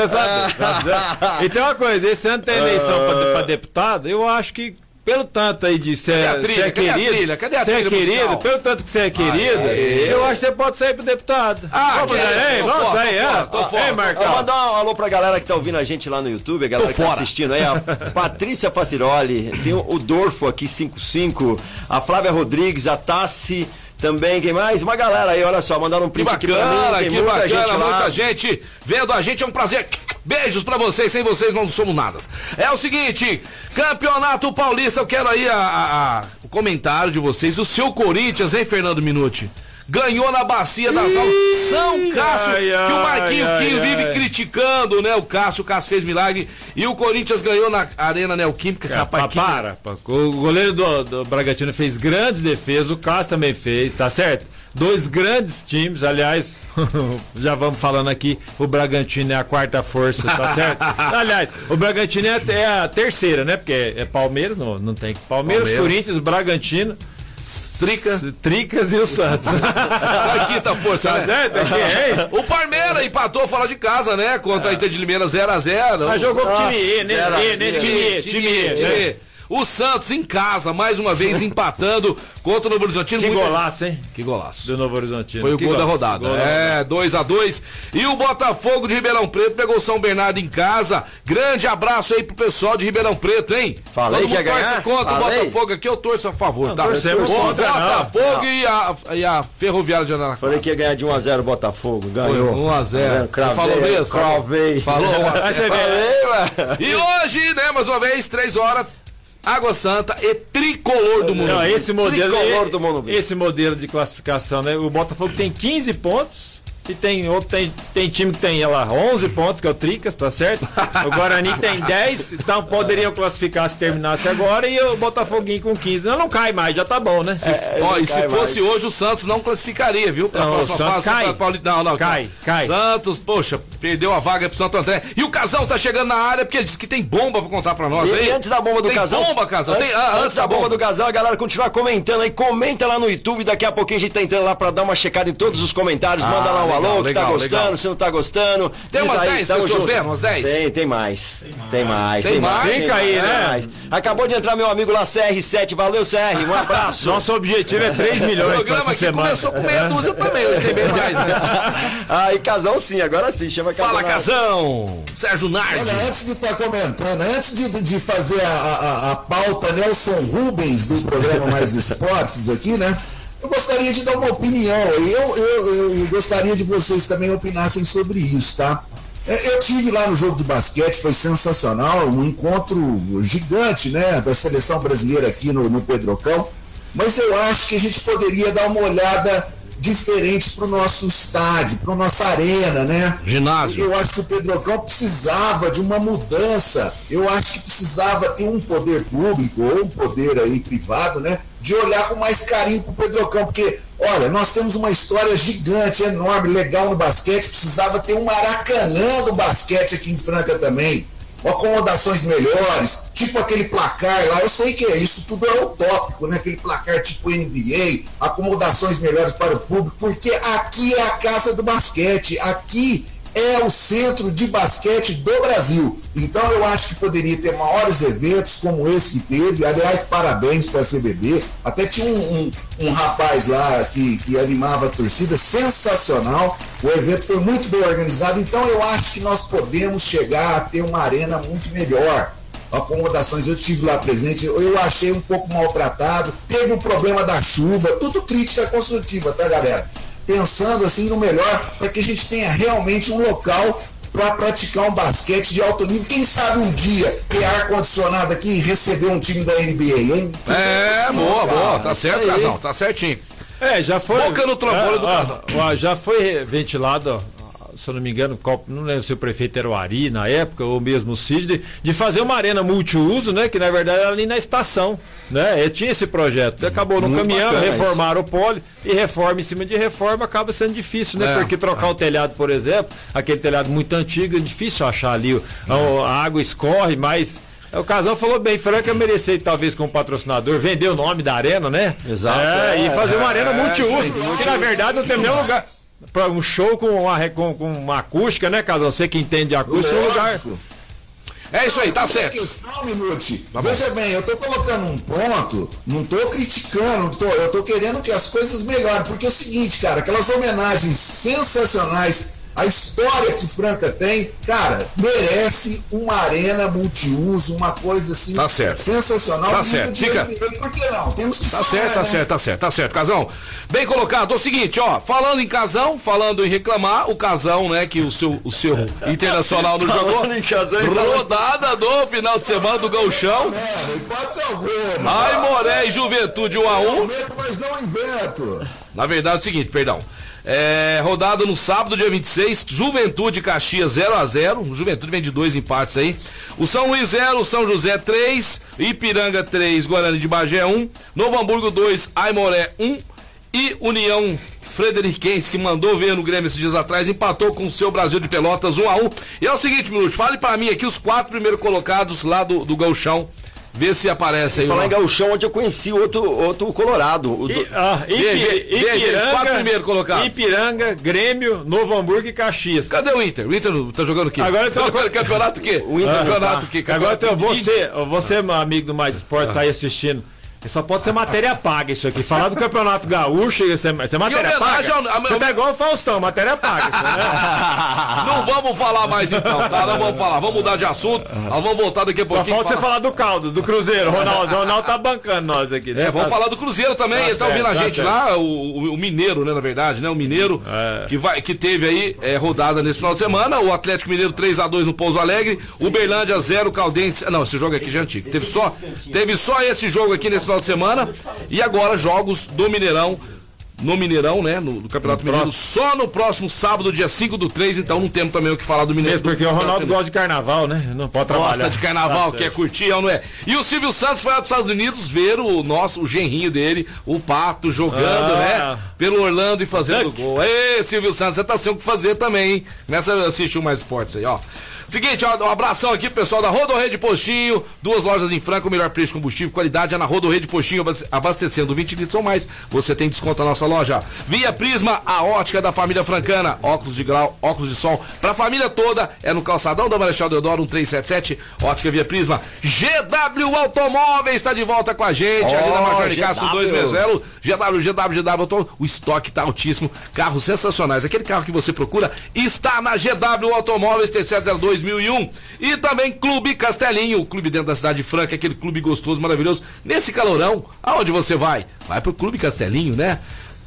E tem uma coisa, esse ano tem eleição uh... para deputado, eu acho que pelo tanto aí de ser é querido, cadê a trilha? Cadê a trilha? Você é querido, pelo tanto que você é querido, aê, eu acho que você pode sair pro deputado. Ah, vamos aí, é, vamos aí, é. Tô fora. Ei, Marcão. Vou mandar um alô pra galera que tá ouvindo a gente lá no YouTube, a galera tô que fora. Tá assistindo aí, a Patrícia Passiroli, tem o Dorfo aqui, cinquenta e cinco, a Flávia Rodrigues, a Tassi. Também, quem mais? Uma galera aí, olha só, mandaram um print que bacana, aqui pra mim, tem que muita bacana, gente lá. Muita gente vendo a gente, é um prazer. Beijos pra vocês, sem vocês não somos nada. É o seguinte, Campeonato Paulista, eu quero aí a, a, a, o comentário de vocês. O seu Corinthians, hein, Fernando Minuti? Ganhou na bacia das aulas. São Cássio, ai, ai, que o Marquinho ai, Quinho ai, vive ai. criticando, né? O Cássio, o Cássio fez milagre. E o Corinthians ganhou na Arena Neoquímica. É, rapaz, para, para, o goleiro do, do Bragantino fez grandes defesas, o Cássio também fez, tá certo? Dois grandes times, aliás, já vamos falando aqui, o Bragantino é a quarta força, tá certo? Aliás, o Bragantino é a terceira, né? Porque é, é Palmeiras, não, não tem que Palmeiras, Palmeiras, Corinthians, Bragantino, Tricas. Tricas e o Santos. Tá aqui, tá força, né? É, tá aqui, é. O Palmeiras empatou fora de casa, né? Contra é. a Inter de Limeira zero a zero. Mas jogou com o time E, né? Time E, time E. O Santos em casa, mais uma vez, empatando contra o Novo Horizontino. Que muito... golaço, hein? Que golaço. Do Novo Horizontino. Foi o gol, gol da rodada. Gol é, dois a dois. E o Botafogo de Ribeirão Preto pegou o São Bernardo em casa. Grande abraço aí pro pessoal de Ribeirão Preto, hein? Falei que ia ganhar. Todo mundo torce contra Falei. o Botafogo aqui, eu torço a favor, não, tá? Torcemos contra o Botafogo e a, e a Ferroviária de Araraquara. Falei que ia ganhar de um a zero o Botafogo, ganhou. um a zero. Você falou mesmo? Cravei. Falou um a zero. E hoje, né, mais uma vez, três horas. Água Santa e tricolor do mundo. Não, esse modelo, tricolor do mundo. Esse modelo de classificação, né? O Botafogo tem quinze pontos e tem outro tem, tem time que tem lá onze pontos, que é o Tricas, tá certo? O Guarani tem dez, então poderiam classificar se terminasse agora, e o Botafoguinho com quinze. Não, não cai mais, já tá bom, né? Se, é, ó, e se fosse mais hoje o Santos não classificaria, viu? Pra não, o Santos fase, cai. Pra... Não, não, cai, cai. Santos, poxa, Perdeu a vaga pro Santo André. E o Casão tá chegando na área porque ele disse que tem bomba pra contar pra nós. E aí, antes da bomba do tem Casão. Bomba, Casão. Antes, tem, ah, antes, antes da, da bomba, bomba do Casão, a galera continua comentando aí. Comenta lá no YouTube. Daqui a pouquinho a gente tá entrando lá pra dar uma checada em todos os comentários. Ah, manda lá um legal, alô, que tá gostando, legal. Se não tá gostando. Tem umas dez pessoas vendo, umas dez? Tem, tem mais. Tem mais. Tem mais. Vem cair, né? Acabou de entrar meu amigo lá, C R sete. Valeu, C R. Um abraço. Nosso objetivo é três milhões. O programa aqui começou com meia dúzia também. Hoje tem bem mais, né? Ah, e Casão sim, agora sim. Chama Casão. Fala, Casão. Sérgio Nardi. Olha, antes de estar tá comentando, antes de, de fazer a, a, a pauta Nelson Rubens do programa Mais Esportes aqui, né? Eu gostaria de dar uma opinião. Eu, eu, eu gostaria de vocês também opinassem sobre isso, tá? Eu tive lá no jogo de basquete, foi sensacional, um encontro gigante, né, da seleção brasileira aqui no, no Pedrocão, mas eu acho que a gente poderia dar uma olhada diferente para o nosso estádio, para a nossa arena, né? Ginásio. Eu acho que o Pedrocão precisava de uma mudança, eu acho que precisava ter um poder público ou um poder aí privado, né, de olhar com mais carinho pro Pedrocão, porque, olha, nós temos uma história gigante, enorme, legal no basquete, precisava ter um Maracanã do basquete aqui em Franca também, acomodações melhores, tipo aquele placar lá, eu sei que é isso, tudo é utópico, né, aquele placar tipo N B A, acomodações melhores para o público, porque aqui é a casa do basquete, aqui é o centro de basquete do Brasil, então eu acho que poderia ter maiores eventos como esse que teve, aliás, parabéns para a C B B, até tinha um, um, um rapaz lá que, que animava a torcida, sensacional, o evento foi muito bem organizado, então eu acho que nós podemos chegar a ter uma arena muito melhor, acomodações, eu estive lá presente, eu achei um pouco maltratado, teve o problema da chuva, tudo crítica construtiva, tá, galera? Pensando assim no melhor, para que a gente tenha realmente um local para praticar um basquete de alto nível. Quem sabe um dia ter ar-condicionado aqui e receber um time da N B A, hein? Tudo é, assim, boa, cara. Boa, tá certo, Casão, tá certinho. É, já foi. Boca no trombone é, do Casão. Já foi ventilado, ó, se eu não me engano, não lembro se o prefeito era o Ari na época, ou mesmo o Sidney, de fazer uma arena multiuso, né? Que na verdade era ali na estação, né? E tinha esse projeto. Acabou no caminhão, reformaram o pole. E reforma em cima de reforma acaba sendo difícil, né? É, porque trocar é. o telhado, por exemplo, aquele telhado muito antigo, é difícil achar ali. É. A água escorre, mas o Casão falou bem, Franca merecer talvez como patrocinador, vender o nome da arena, né? Exato. É, é, e fazer é, uma arena é, multiuso, é, é, é, que na verdade não tem nenhum lugar para um show com uma, com, com uma acústica, né, Casão? Você que entende de acústica, é um lugar... É isso aí, tá certo. Questão, Minuti. Tá Veja bom. bem, eu tô colocando um ponto, não tô criticando, não tô, eu tô querendo que as coisas melhorem, porque é o seguinte, cara, aquelas homenagens sensacionais, a história que Franca tem, cara, merece uma arena multiuso, uma coisa assim, tá certo. sensacional. Tá certo, fica. Por que não? Temos que Tá certo, tá certo, tá certo, tá certo, Casão. Bem colocado, é o seguinte, ó, falando em Casão, falando em reclamar, o Casão, né, que o seu, o seu Internacional não jogou, rodada do final de semana do Gauchão. Ai, Moré e Juventude um a um. Mas não invento. Na verdade é o seguinte, perdão. É, rodada no sábado, dia vinte e seis, Juventude Caxias zero a zero, Juventude vem de dois empates aí. O São Luís zero, São José três, Ipiranga três, Guarani de Bagé um, Novo Hamburgo dois, Aimoré um e União Frederiquense, que mandou ver no Grêmio esses dias atrás, empatou com o seu Brasil de Pelotas um a um. E é o seguinte, Minuti, fale pra mim aqui os quatro primeiros colocados lá do, do Gauchão. Vê se aparece aí. Falar em Gauchão, onde eu conheci outro, outro colorado. O do... I, ah, Ipi, vê, vê, Ipiranga, vê, quatro primeiros colocados. Ipiranga, Grêmio, Novo Hamburgo e Caxias. Cadê o Inter? O Inter tá jogando o quê? Agora eu tô... o campeonato o quê? O Inter ah, campeonato tá. o quê? Campeonato Agora eu tô... você, você ah. amigo do Mais Esporte, ah. tá aí assistindo. Só pode ser matéria paga isso aqui. Falar do Campeonato Gaúcho, isso é, isso é matéria paga. Ao... Você tá igual o Faustão, matéria paga. Isso, né? Não vamos falar mais então, tá? Não vamos falar. Vamos mudar de assunto. Nós vamos voltar daqui a pouquinho. Só falta fala... você falar do Caldas, do Cruzeiro. Ronaldo, Ronaldo tá bancando nós aqui, né? É, vamos falar do Cruzeiro também. Tá ele tá ouvindo a gente certo. lá, o, o Mineiro, né? Na verdade, né? O Mineiro é. que, vai, que teve aí é, rodada nesse final de semana. O Atlético Mineiro três a dois no Pouso Alegre. Uberlândia zero, Caldense. Não, esse jogo aqui já é antigo. Teve só, teve só esse jogo aqui nesse final de semana e agora jogos do Mineirão no Mineirão, né? No, no Campeonato no Mineiro. Só no próximo sábado, dia cinco do três, então não temos também o que falar do Mineiro. Mesmo porque o Ronaldo gosta de carnaval, né? Não pode trabalhar. Gosta de carnaval, quer curtir, não é? E o Silvio Santos foi lá para os Estados Unidos ver o nosso, o genrinho dele, o Pato, jogando, ah, né? Pelo Orlando e fazendo Duck. Gol. Ê, Silvio Santos, você tá sem o que fazer também, hein? Nessa assistiu mais esportes aí, ó. Seguinte, ó, um abração aqui pro pessoal da Rodo Rei de Postinho, duas lojas em Franca, o melhor preço de combustível, qualidade é na Rodo Rei de Postinho, abastecendo vinte litros ou mais, você tem desconto na nossa loja. Via Prisma, a ótica da família francana, óculos de grau, óculos de sol, pra família toda, é no calçadão da Marechal Deodoro, treze setenta e sete, ótica Via Prisma. G W Automóveis tá de volta com a gente, oh, ali na Major de Castro duzentos e sessenta, G W, G W, G W, o estoque tá altíssimo, carros sensacionais, aquele carro que você procura está na G W Automóveis, T sete zero dois mil e um. E também Clube Castelinho, o clube dentro da cidade de Franca, aquele clube gostoso, maravilhoso. Nesse calorão, aonde você vai? Vai pro Clube Castelinho, né?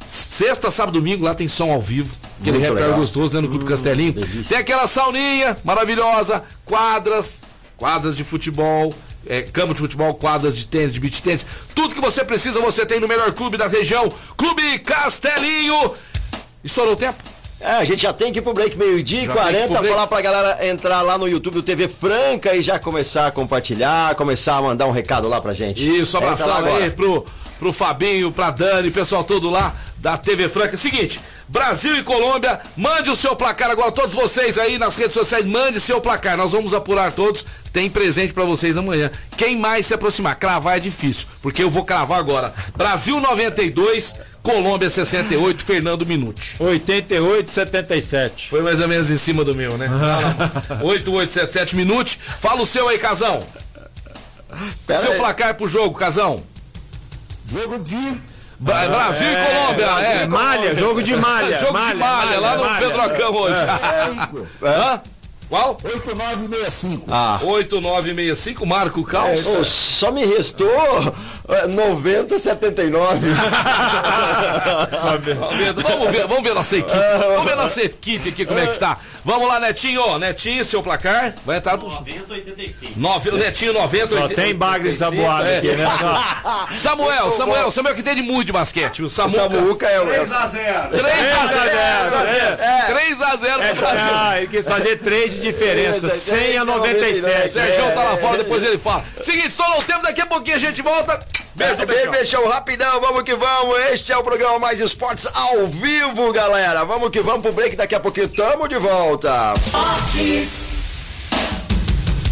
Sexta, sábado, domingo, lá tem som ao vivo. Aquele repertório gostoso, né? No Clube hum, Castelinho. Delícia. Tem aquela sauninha maravilhosa, quadras, quadras de futebol, é, campo de futebol, quadras de tênis, de beach tênis. Tudo que você precisa, você tem no melhor clube da região, Clube Castelinho. Estourou o tempo? É, a gente já tem que ir pro break meio-dia e quarenta, falar pra galera entrar lá no YouTube do T V Franca e já começar a compartilhar, começar a mandar um recado lá pra gente. Isso, abraçar aí pro, pro Fabinho, pra Dani, pessoal todo lá da T V Franca. Seguinte, Brasil e Colômbia, mande o seu placar agora, todos vocês aí nas redes sociais, mande seu placar, nós vamos apurar todos, tem presente pra vocês amanhã. Quem mais se aproximar, cravar é difícil, porque eu vou cravar agora. Brasil noventa e dois... Colômbia sessenta e oito, Fernando Minuti. oitenta e oito, setenta e sete. Foi mais ou menos em cima do meu, né? oito oito sete sete Minuti. Fala o seu aí, Casão. Pera seu aí. Placar pro jogo, Casão. Jogo de... Bra- Brasil é, e Colômbia, é. é malha, Colômbia. Jogo de malha. Jogo malha, de malha, malha lá no malha. Pedrocão hoje. É. É. Hã? Qual? oito nove seis cinco. Ah. oito nove seis cinco, Marco Calço. É, oh, só me restou noventa e setenta e nove. vamos, ver, vamos ver nossa equipe. Vamos ver nossa equipe aqui como é que está. Vamos lá, Netinho. Netinho, seu placar. Vai entrar pro... noventa e oitenta e cinco. Nove... Netinho, noventa. Só oitenta... tem bagres da boada é. Aqui, né? Samuel, Samuel, Samuel que tem de muito de basquete. O Samuca, o Samuca é o... três a zero. três a zero. três a zero pro Brasil. Ah, ele quis fazer três de diferença, cem a noventa e sete. Sérgio tá lá fora, depois ele fala. Seguinte, só no tempo, daqui a pouquinho a gente volta. Beijo, beijo, Peixão, rapidão, vamos que vamos. Este é o programa Mais Esportes ao vivo, galera. Vamos que vamos pro break, daqui a pouquinho tamo de volta.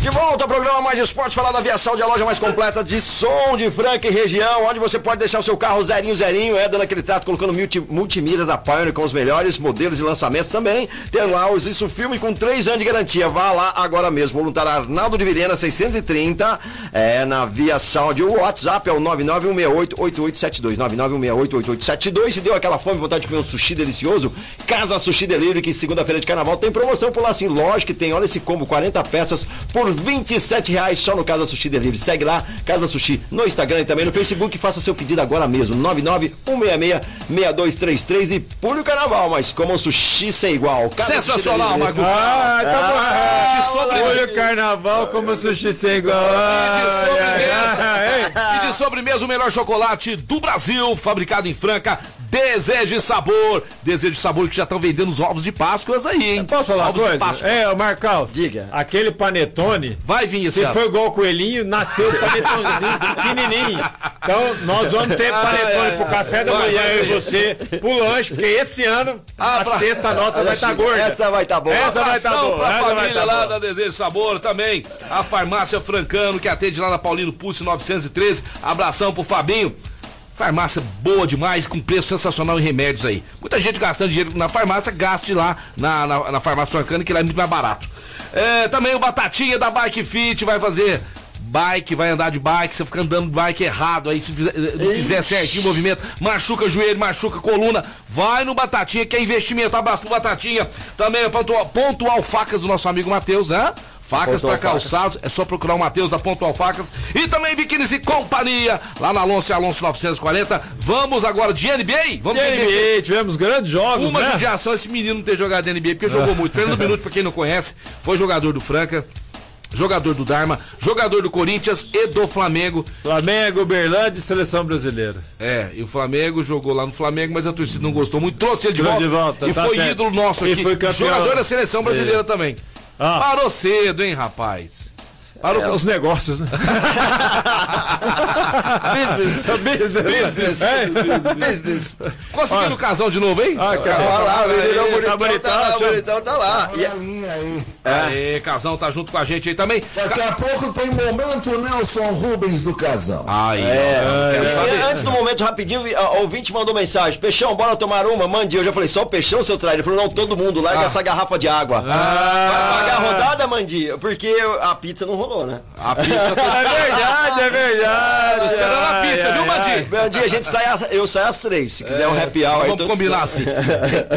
De volta ao programa Mais Esportes, falar da Via Saúde, a loja mais completa de som de Franca e região, onde você pode deixar o seu carro zerinho, zerinho, é, dando aquele trato, colocando multi, multimídias da Pioneer com os melhores modelos e lançamentos também, tem lá os Isso Filme com três anos de garantia, vá lá agora mesmo, voluntário Arnaldo de Virena, seiscentos e trinta, é, na Via Saúde, o WhatsApp é o nove nove um seis oito, oito oito sete dois, nove nove um seis oito, oito oito sete dois, se deu aquela fome, vontade de comer um sushi delicioso, Casa Sushi Delivery, que segunda-feira de carnaval tem promoção por lá, sim, lógico que tem, olha esse combo, quarenta peças por vinte e sete reais só no Casa Sushi Delivery. Segue lá, Casa Sushi, no Instagram e também no Facebook. Faça seu pedido agora mesmo, nove nove um seis seis, seis dois três três. E pule o carnaval, mas como um sushi sem igual. Casa sensacional, Magu. Ah, tá bom. Ah, ah, pule o carnaval como um sushi sem igual. Ah, e de sobremesa, ah, ah, e de sobremesa o melhor chocolate do Brasil, fabricado em Franca. Desejo e Sabor. Desejo e Sabor que já estão vendendo os ovos de Páscoas aí, hein? Posso falar ovos uma coisa? É, o Marcão, diga. Aquele panetone. Vai vir esse. Se ano. Foi igual o coelhinho, nasceu o panetonezinho pequenininho. Então, nós vamos ter panetone ah, é, pro café é, da manhã, é, eu e você, pro lanche, porque esse ano ah, a pra... cesta nossa ah, vai estar tá gorda. Essa vai estar tá boa. Essa vai estar tá boa. Pra essa família tá lá boa. Da Desejo e Sabor também. A Farmácia Francano, que atende lá na Paulino Pulse novecentos e treze. Abração pro Fabinho. Farmácia boa demais, com preço sensacional em remédios aí. Muita gente gastando dinheiro na farmácia, gaste lá na, na, na Farmácia Francana, que lá é muito mais barato. É, também o Batatinha da Bike Fit vai fazer bike, vai andar de bike, você fica andando de bike errado aí, se fizer, não fizer certinho o movimento, machuca joelho, machuca coluna, vai no Batatinha, que é investimento, abraço pro Batatinha. Também é pontual, pontual facas do nosso amigo Matheus, né? Facas para calçados, é só procurar o Matheus da Pontual Facas. E também Biquínis e Companhia, lá na Alonso e Alonso novecentos e quarenta. Vamos agora de N B A? Vamos de N B A, N B A, tivemos grandes jogos. Uma né? judiação esse menino não ter jogado de N B A, porque jogou muito. Fernando Minuti, para quem não conhece, foi jogador do Franca. jogador do Dharma, jogador do Corinthians e do Flamengo. Flamengo, Berlândia e Seleção Brasileira. É, e o Flamengo jogou lá no Flamengo, mas a torcida não gostou muito, trouxe ele de volta, de volta e tá foi certo. Ídolo nosso aqui, jogador da Seleção Brasileira é. também. Ah. Parou cedo, hein, rapaz? Parou é, com os negócios, né? Business, business, business, é. business. Conseguiram o Casão de novo, hein? Ah, cara, tá lá, o bonitão, bonitão tá lá, o bonitão tá lá. E aí, aí. Aê, Casão tá junto com a gente aí também. Daqui a pouco tem momento Nelson Rubens do Casão. Aí, é, ó, quero é, saber. É, antes do momento, rapidinho, o ouvinte mandou mensagem: Peixão, bora tomar uma? Mande. Eu já falei: só o Peixão, seu traíra. Ele falou: não, todo mundo, larga ah. essa garrafa de água. Ah. Vai pagar a rodada, Mandi? Porque a pizza não rolou, né? A pizza tá... É verdade, é verdade. Tô esperando a pizza, ai, viu, Mandi? Mandi, a gente sai, a... eu saio às três. Se quiser é, um happy hour aí. Vamos combinar assim.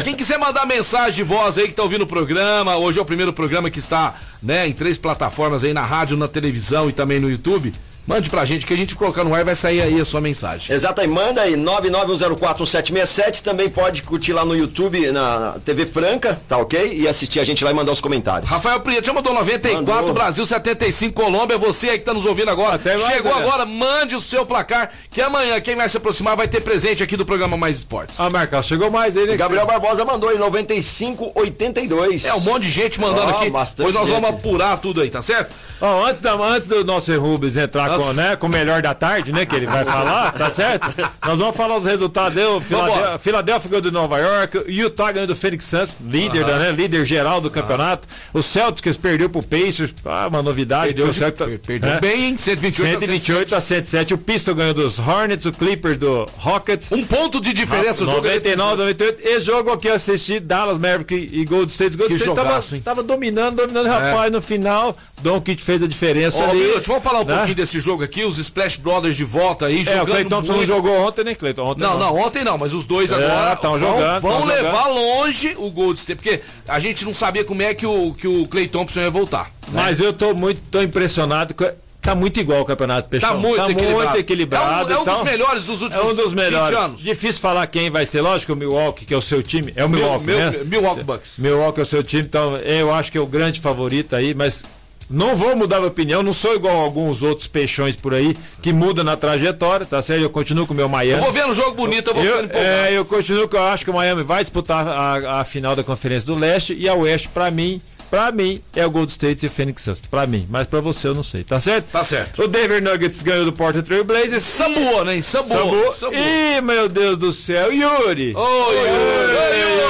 Quem quiser mandar mensagem de voz aí que tá ouvindo o programa, hoje é o primeiro programa que está, né, em três plataformas aí, na rádio, na televisão e também no YouTube, mande pra gente, que a gente colocar no ar e vai sair aí a sua mensagem. Exato, aí manda aí, nove nove um zero quatro um sete seis sete, também pode curtir lá no YouTube, na, na T V Franca, tá ok? E assistir a gente lá e mandar os comentários. Rafael Prieto, já mandou noventa e quatro, mandou. Brasil setenta e cinco, Colômbia, você aí que tá nos ouvindo agora, mais, chegou né? agora, mande o seu placar, que amanhã, quem mais se aproximar vai ter presente aqui do programa Mais Esportes. Ah, Marcão, chegou mais aí, né? Gabriel Barbosa mandou aí, noventa e cinco oitenta e dois. É, um monte de gente mandando oh, aqui, pois nós vamos gente. apurar tudo aí, tá certo? Ó, oh, antes, da, antes do nosso Rubens entrar com, né, com o melhor da tarde, né, que ele vai falar, tá certo? Nós vamos falar os resultados. Eu, Filadel... Filadélfia ganhou de Nova York, Utah ganhou do Phoenix Suns, líder, uhum. da, né, líder geral do campeonato. Uhum. O Celtics perdeu pro Pacers, ah, uma novidade. Perdeu, de... Celta... perdeu é. bem, hein? cento e vinte e oito a cento e sete. O Pistons ganhou dos Hornets, o Clippers do Rockets. Um ponto de diferença o jogo. noventa e nove a noventa e oito. Esse jogo aqui eu assisti, Dallas, Maverick e Golden State. Golden State jogaço, tava, tava dominando, dominando, é. rapaz, no final, Doncic fez a diferença. Ó, ali. Minuto, vamos falar um né? pouquinho desse jogo aqui, os Splash Brothers de volta aí, é, jogando. É, o Clay Thompson muito... não jogou ontem, né, Cleiton? Ontem não, não, não, ontem não, mas os dois é, agora tão vão, jogando, vão tão levar jogando. longe o Golden State, porque a gente não sabia como é que o, que o Clay Thompson ia voltar. Né? Mas eu tô muito tô impressionado com... Tá muito igual o campeonato, Peixão. Tá muito, tá equilibrado. muito equilibrado. É um, é um então, dos melhores dos últimos é um dos melhores. vinte anos. Difícil falar quem vai ser, lógico, o Milwaukee, que é o seu time. É o Milwaukee, Mil, né? Milwaukee Bucks. Milwaukee é o seu time, então eu acho que é o grande favorito aí, mas... Não vou mudar minha opinião, não sou igual a alguns outros peixões por aí que mudam na trajetória, tá certo? Eu continuo com o meu Miami. Eu vou ver um jogo bonito, eu vou eu, ficando É, eu continuo, eu acho que o Miami vai disputar a, a final da Conferência do Leste e a Oeste, pra mim, pra mim, é o Golden State e o Phoenix Suns, pra mim, mas pra você eu não sei, tá certo? Tá certo. O Denver Nuggets ganhou do Portland Trail Blazers. Samuel, né? Samuel. Ih, meu Deus do céu, Yuri! Ô, oh, Yuri! Yuri! Yuri! Yuri!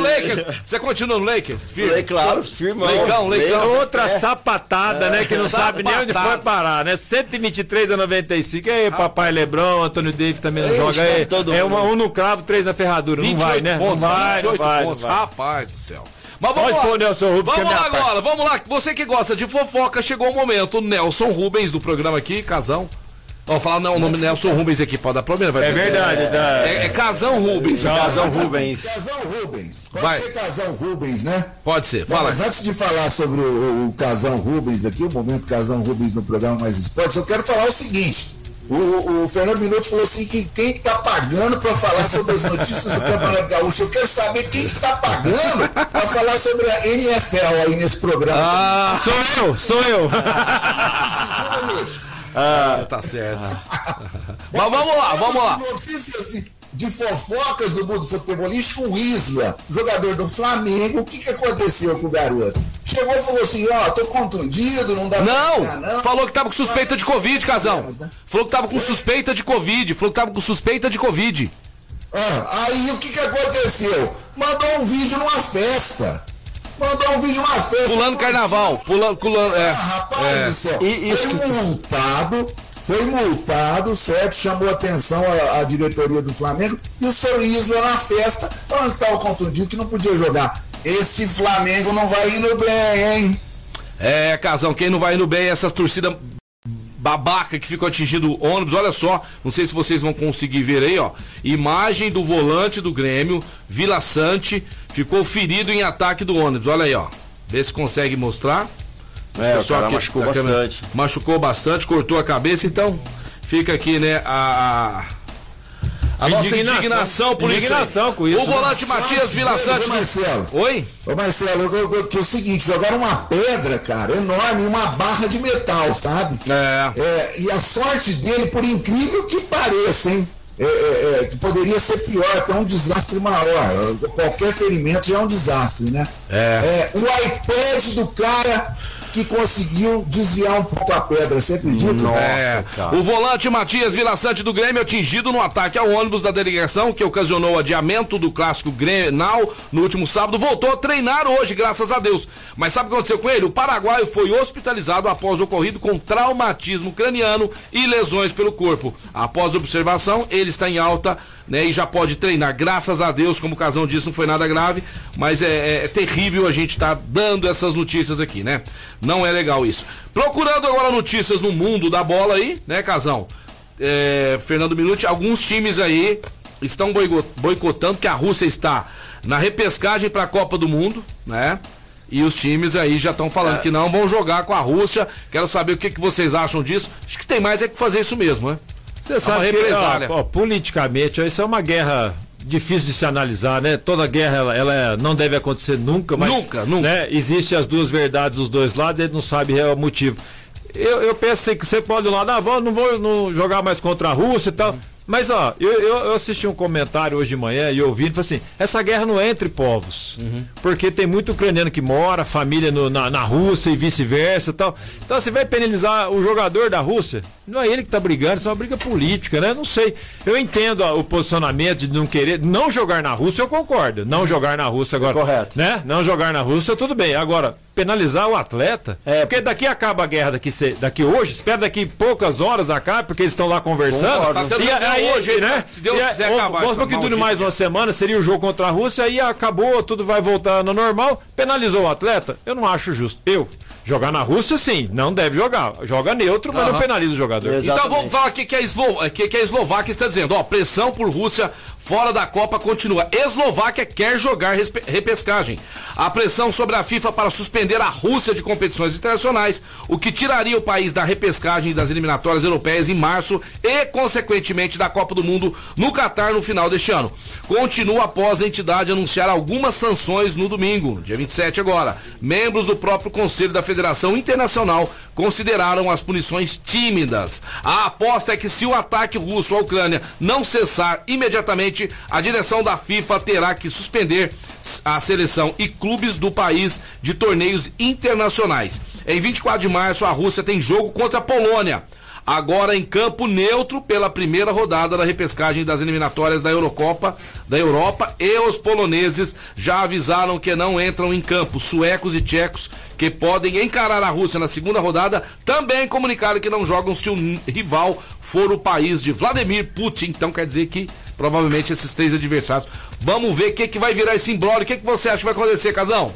Lakers. Você continua no Lakers? Firme. Lake, claro, firmão. Leicão, Leicão. Outra é. sapatada, é. né? Que não sapatada. sabe nem onde foi parar, né? cento e vinte e três a noventa e cinco. E aí, ah. papai Lebron, Antônio Davis também não Ei, joga. É, é uma, um no cravo, três na ferradura. Não vai, né? Pontos, não vai, vinte e oito não vai, pontos. Não vai. Rapaz do céu. Mas vamos Pode lá, pôr, Nelson Rubens, vamos lá agora, parte. vamos lá. Você que gosta de fofoca, chegou o momento. Nelson Rubens do programa aqui, Casão. Vamos falar não, o nome Nelson Rubens aqui, pode dar problema. Vai é ver. verdade. Tá. É, é Casão Rubens. Casão Rubens. Casão Rubens. Pode vai. ser Casão Rubens, né? Pode ser, fala. Mas antes de falar sobre o, o Casão Rubens aqui, o momento Casão Rubens no programa Mais Esportes, eu quero falar o seguinte. O, o Fernando Minuti falou assim que quem que tá pagando para falar sobre as notícias do Campeonato Gaúcho. Eu quero saber quem que tá pagando para falar sobre a N F L aí nesse programa. Ah, sou eu, sou eu. Ah, ah, tá certo. Ah. Mas vamos lá, vamos lá. Notícias de, de fofocas do mundo futebolístico, o Isla, jogador do Flamengo, o que, que aconteceu com o garoto? Chegou e falou assim, ó, oh, tô contundido, não dá não, pra Não, falou que tava com suspeita de Covid, Casão. Falou que tava com suspeita de Covid, falou que tava com suspeita de Covid. Ah, aí o que, que aconteceu? Mandou um vídeo numa festa. Mandou um vídeo uma festa. Pulando carnaval. Pulando, pulando, é. Ah, rapaz é. do céu. E, isso foi que... multado, foi multado, certo? Chamou atenção a, a diretoria do Flamengo e o seu Isla na festa, falando que estava contundido, que não podia jogar. Esse Flamengo não vai indo bem, hein? É, Casão, quem não vai indo bem é essas torcidas babaca que ficam atingindo o ônibus. Olha só, não sei se vocês vão conseguir ver aí, ó. Imagem do volante do Grêmio, Villasanti, ficou ferido em ataque do ônibus. Olha aí, ó. Vê se consegue mostrar. É, o cara machucou bastante. Machucou bastante, cortou a cabeça. Então, fica aqui, né, a... A nossa indignação por isso. Indignação com isso. O volante Matias Villasanti. Marcelo. Oi? Ô Marcelo, que é o seguinte, jogaram uma pedra, cara, enorme, uma barra de metal, sabe? É. é e a sorte dele, por incrível que pareça, hein? É, é, é, que poderia ser pior, que é um desastre maior. Qualquer ferimento já é um desastre, né? É. é o iPad do cara que conseguiu desviar um pouco a pedra, você acredita? Nossa, é. Cara. O volante Matias Villasanti do Grêmio atingido no ataque ao ônibus da delegação que ocasionou o adiamento do clássico Grenal no último sábado, voltou a treinar hoje, graças a Deus. Mas sabe o que aconteceu com ele? O paraguaio foi hospitalizado após o ocorrido com traumatismo craniano e lesões pelo corpo. Após observação, ele está em alta, né, e já pode treinar, graças a Deus. Como o Casão disse, não foi nada grave, mas é, é, é terrível a gente estar tá dando essas notícias aqui, né? Não é legal isso. Procurando agora notícias no mundo da bola aí, né, Casão? É, Fernando Minuti, alguns times aí estão boicotando, que a Rússia está na repescagem para a Copa do Mundo, né? E os times aí já estão falando é. que não vão jogar com a Rússia. Quero saber o que, que vocês acham disso. Acho que tem mais é que fazer isso mesmo, né? Você é sabe que, ó, ó, politicamente, ó, isso é uma guerra difícil de se analisar, né? Toda guerra, ela, ela não deve acontecer nunca, mas... Nunca, nunca. Né? Existem as duas verdades dos dois lados, ele não sabe o motivo. Eu, eu penso que você pode ir lá, não, não vou não jogar mais contra a Rússia e tal, hum. mas, ó, eu, eu, eu assisti um comentário hoje de manhã e ouvindo, falei assim, essa guerra não é entre povos, uhum. porque tem muito ucraniano que mora, família no, na, na Rússia e vice-versa e tal. Então, você vai penalizar o jogador da Rússia? Não é ele que tá brigando, isso é uma briga política, né? Não sei. Eu entendo ó, o posicionamento de não querer, não jogar na Rússia, eu concordo. Não jogar na Rússia agora. É correto. Né? Não jogar na Rússia, tudo bem. Agora, penalizar o atleta, é, porque daqui acaba a guerra, daqui, daqui hoje, espera daqui poucas horas acaba, porque eles estão lá conversando. Concordo. E aí, hoje, né? Se Deus quiser é, acabar. Vamos que dure mais uma semana, seria o jogo contra a Rússia, aí acabou, tudo vai voltar no normal. Penalizou o atleta? Eu não acho justo. Eu. Jogar na Rússia, sim, não deve jogar. Joga neutro, mas uhum. não penaliza o jogador. Exatamente. Então vamos falar o que, que, Eslo... que, que a Eslováquia está dizendo. Ó, pressão por Rússia fora da Copa continua. Eslováquia quer jogar respe... repescagem. A pressão sobre a FIFA para suspender a Rússia de competições internacionais, o que tiraria o país da repescagem das eliminatórias europeias em março e, consequentemente, da Copa do Mundo no Catar no final deste ano. Continua após a entidade anunciar algumas sanções no domingo, dia vinte e sete agora. Membros do próprio Conselho da Federação Internacional consideraram as punições tímidas. A aposta é que se o ataque russo à Ucrânia não cessar imediatamente, a direção da FIFA terá que suspender a seleção e clubes do país de torneios internacionais. Em vinte e quatro de março, a Rússia tem jogo contra a Polônia, agora em campo neutro pela primeira rodada da repescagem das eliminatórias da Eurocopa, da Europa, e os poloneses já avisaram que não entram em campo. Suecos e tchecos, que podem encarar a Rússia na segunda rodada, também comunicaram que não jogam se o rival for o país de Vladimir Putin. Então quer dizer que provavelmente esses três adversários. Vamos ver o que, que vai virar esse imbróglio. O que, que você acha que vai acontecer, Casão?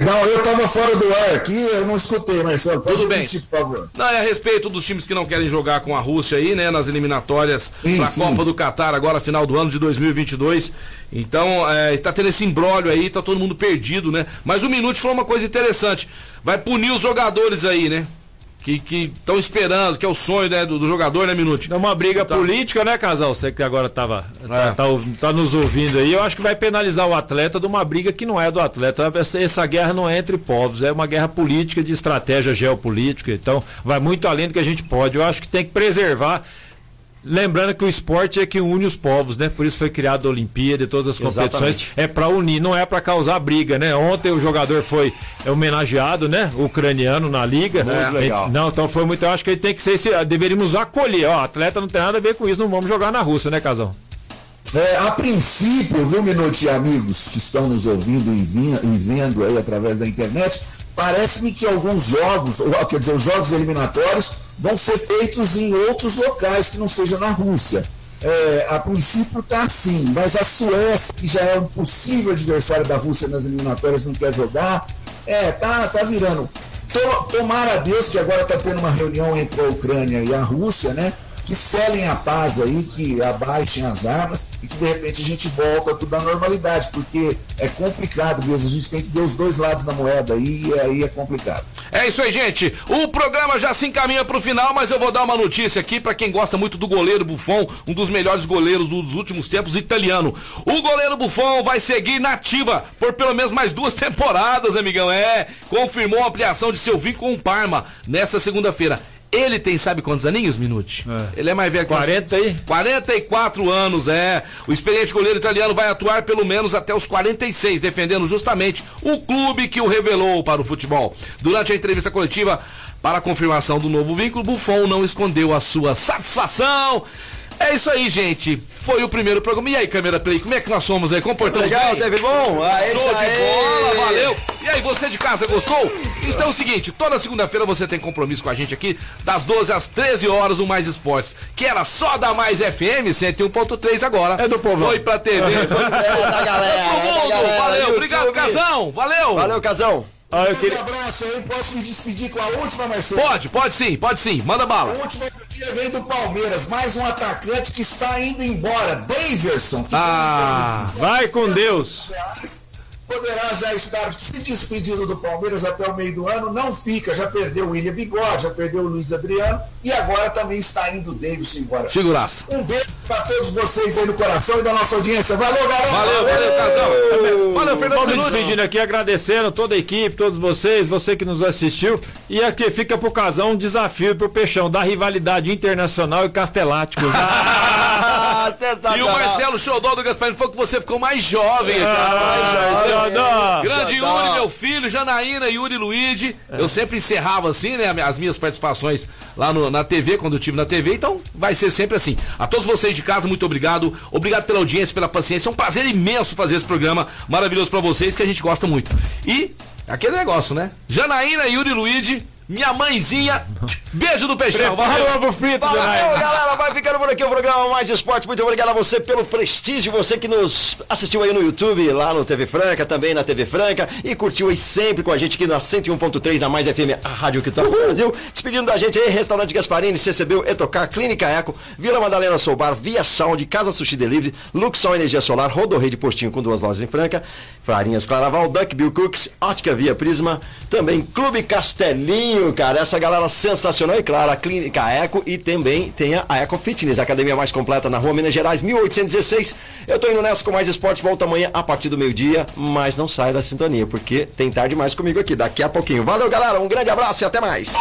Não, eu tava fora do ar aqui, eu não escutei, Marcelo. Pode Tudo repetir, bem. Por favor. Não, é a respeito dos times que não querem jogar com a Rússia aí, né, nas eliminatórias da Copa do Catar, agora final do ano de dois mil e vinte e dois. Então, é, tá tendo esse imbróglio aí, tá todo mundo perdido, né? Mas o Minuti falou uma coisa interessante. Vai punir os jogadores aí, né? Que estão esperando, que é o sonho, né, do, do jogador, né, Minuti? É uma briga então, política, né, Casal? Você que agora tava, tá, é. tá, tá nos ouvindo aí. Eu acho que vai penalizar o atleta de uma briga que não é do atleta. Essa, essa guerra não é entre povos, é uma guerra política, de estratégia geopolítica. Então, vai muito além do que a gente pode. Eu acho que tem que preservar. Lembrando que o esporte é que une os povos, né? Por isso foi criada a Olimpíada e todas as competições. Exatamente. É para unir, não é para causar briga, né? Ontem o jogador foi homenageado, né? O ucraniano na liga. Muito legal. Não, então foi muito. Eu acho que ele tem que ser. Deveríamos acolher. Ó, atleta não tem nada a ver com isso, não vamos jogar na Rússia, né, Casão? É, a princípio, viu, Minuti, amigos que estão nos ouvindo e, vinha, e vendo aí através da internet, parece-me que alguns jogos, ou, quer dizer, os jogos eliminatórios vão ser feitos em outros locais que não seja na Rússia. É, a princípio está assim, mas a Suécia, que já é um possível adversário da Rússia nas eliminatórias, não quer jogar. É, tá, tá virando. Tomara a Deus que agora está tendo uma reunião entre a Ucrânia e a Rússia, né? que selem a paz aí, que abaixem as armas e que de repente a gente volta tudo à normalidade, porque é complicado mesmo, a gente tem que ver os dois lados da moeda aí, e aí é complicado. É isso aí, gente, o programa já se encaminha pro final, mas eu vou dar uma notícia aqui pra quem gosta muito do goleiro Buffon, um dos melhores goleiros dos últimos tempos, italiano. O goleiro Buffon vai seguir na ativa por pelo menos mais duas temporadas, amigão, é, confirmou a ampliação de seu vínculo com o Parma nessa segunda-feira. Ele tem, sabe quantos aninhos, Minuti? É. Ele é mais velho que quarenta aí? quarenta e quatro anos, é. O experiente goleiro italiano vai atuar pelo menos até os quarenta e seis, defendendo justamente o clube que o revelou para o futebol. Durante a entrevista coletiva para a confirmação do novo vínculo, Buffon não escondeu a sua satisfação. É isso aí, gente. Foi o primeiro programa. E aí, Camera Play, como é que nós somos aí? Comportamos legal, bem? Teve bom? Ah, show de bola, valeu. E aí, você de casa, gostou? Então é o seguinte, toda segunda-feira você tem compromisso com a gente aqui, das doze às treze horas, o Mais Esportes, que era só da Mais F M, cento e um ponto três agora. É do povo. Foi pra T V, foi pro mundo. É valeu, obrigado, Casão. Valeu. Valeu, Casão. Ah, eu queria... Um abraço, eu posso me despedir com a última, Marcelo? Pode, pode sim, pode sim, manda bala. A última do dia vem do Palmeiras, mais um atacante que está indo embora, Daverson. Ah, vem, vai com Deus. Reais, poderá já estar se despedindo do Palmeiras até o meio do ano, não fica, já perdeu o William Bigode, já perdeu o Luiz Adriano e agora também está indo o Daverson embora. Figuraça. Um beijo pra todos vocês aí no coração e da nossa audiência. Valeu, galera! Valeu, valeu, Casão! Valeu, Fernando Minuti! Despedindo aqui, agradecendo toda a equipe, todos vocês, você que nos assistiu. E aqui fica pro Casão um desafio pro Peixão, da rivalidade internacional e casteláticos. Ah, e o Marcelo Xodó do Gasparini falou que você ficou mais jovem. Ah, mais jovem. Xodó. Grande Xodó. Yuri, meu filho, Janaína, Yuri, Luigi. É. Eu sempre encerrava assim, né, as minhas participações lá no, na T V, quando eu estive na T V. Então vai ser sempre assim. A todos vocês de casa, muito obrigado, obrigado pela audiência, pela paciência, é um prazer imenso fazer esse programa maravilhoso pra vocês, que a gente gosta muito. E aquele negócio, né? Janaína, Yuri, Luigi, minha mãezinha, beijo do Peixão. Valeu, ovo frito. Valeu, galera, vai ficando por aqui o programa Mais Esporte, muito obrigado a você pelo prestígio, você que nos assistiu aí no YouTube, lá no T V Franca, também na T V Franca, e curtiu aí sempre com a gente aqui na cento e um ponto três, na Mais F M, a rádio que toca no Brasil, despedindo da gente aí, Restaurante Gasparini, C C B, Etocar, Clínica Eco, Vila Madalena, Soubar, Via Saúde, Casa Sushi Delivery, Luxol, Energia Solar, Rodo Rei de Postinho com duas lojas em Franca, Farinhas Claraval, Duck Bill Cooks, Ótica Via Prisma, também Clube Castelinho, cara, essa galera sensacional e claro, a Clínica Eco e também tem a Eco Fitness, a academia mais completa na rua Minas Gerais, mil oitocentos e dezesseis. Eu tô indo nessa com Mais Esporte, volta amanhã a partir do meio-dia, mas não sai da sintonia, porque tem tarde mais comigo aqui, daqui a pouquinho. Valeu, galera, um grande abraço e até mais.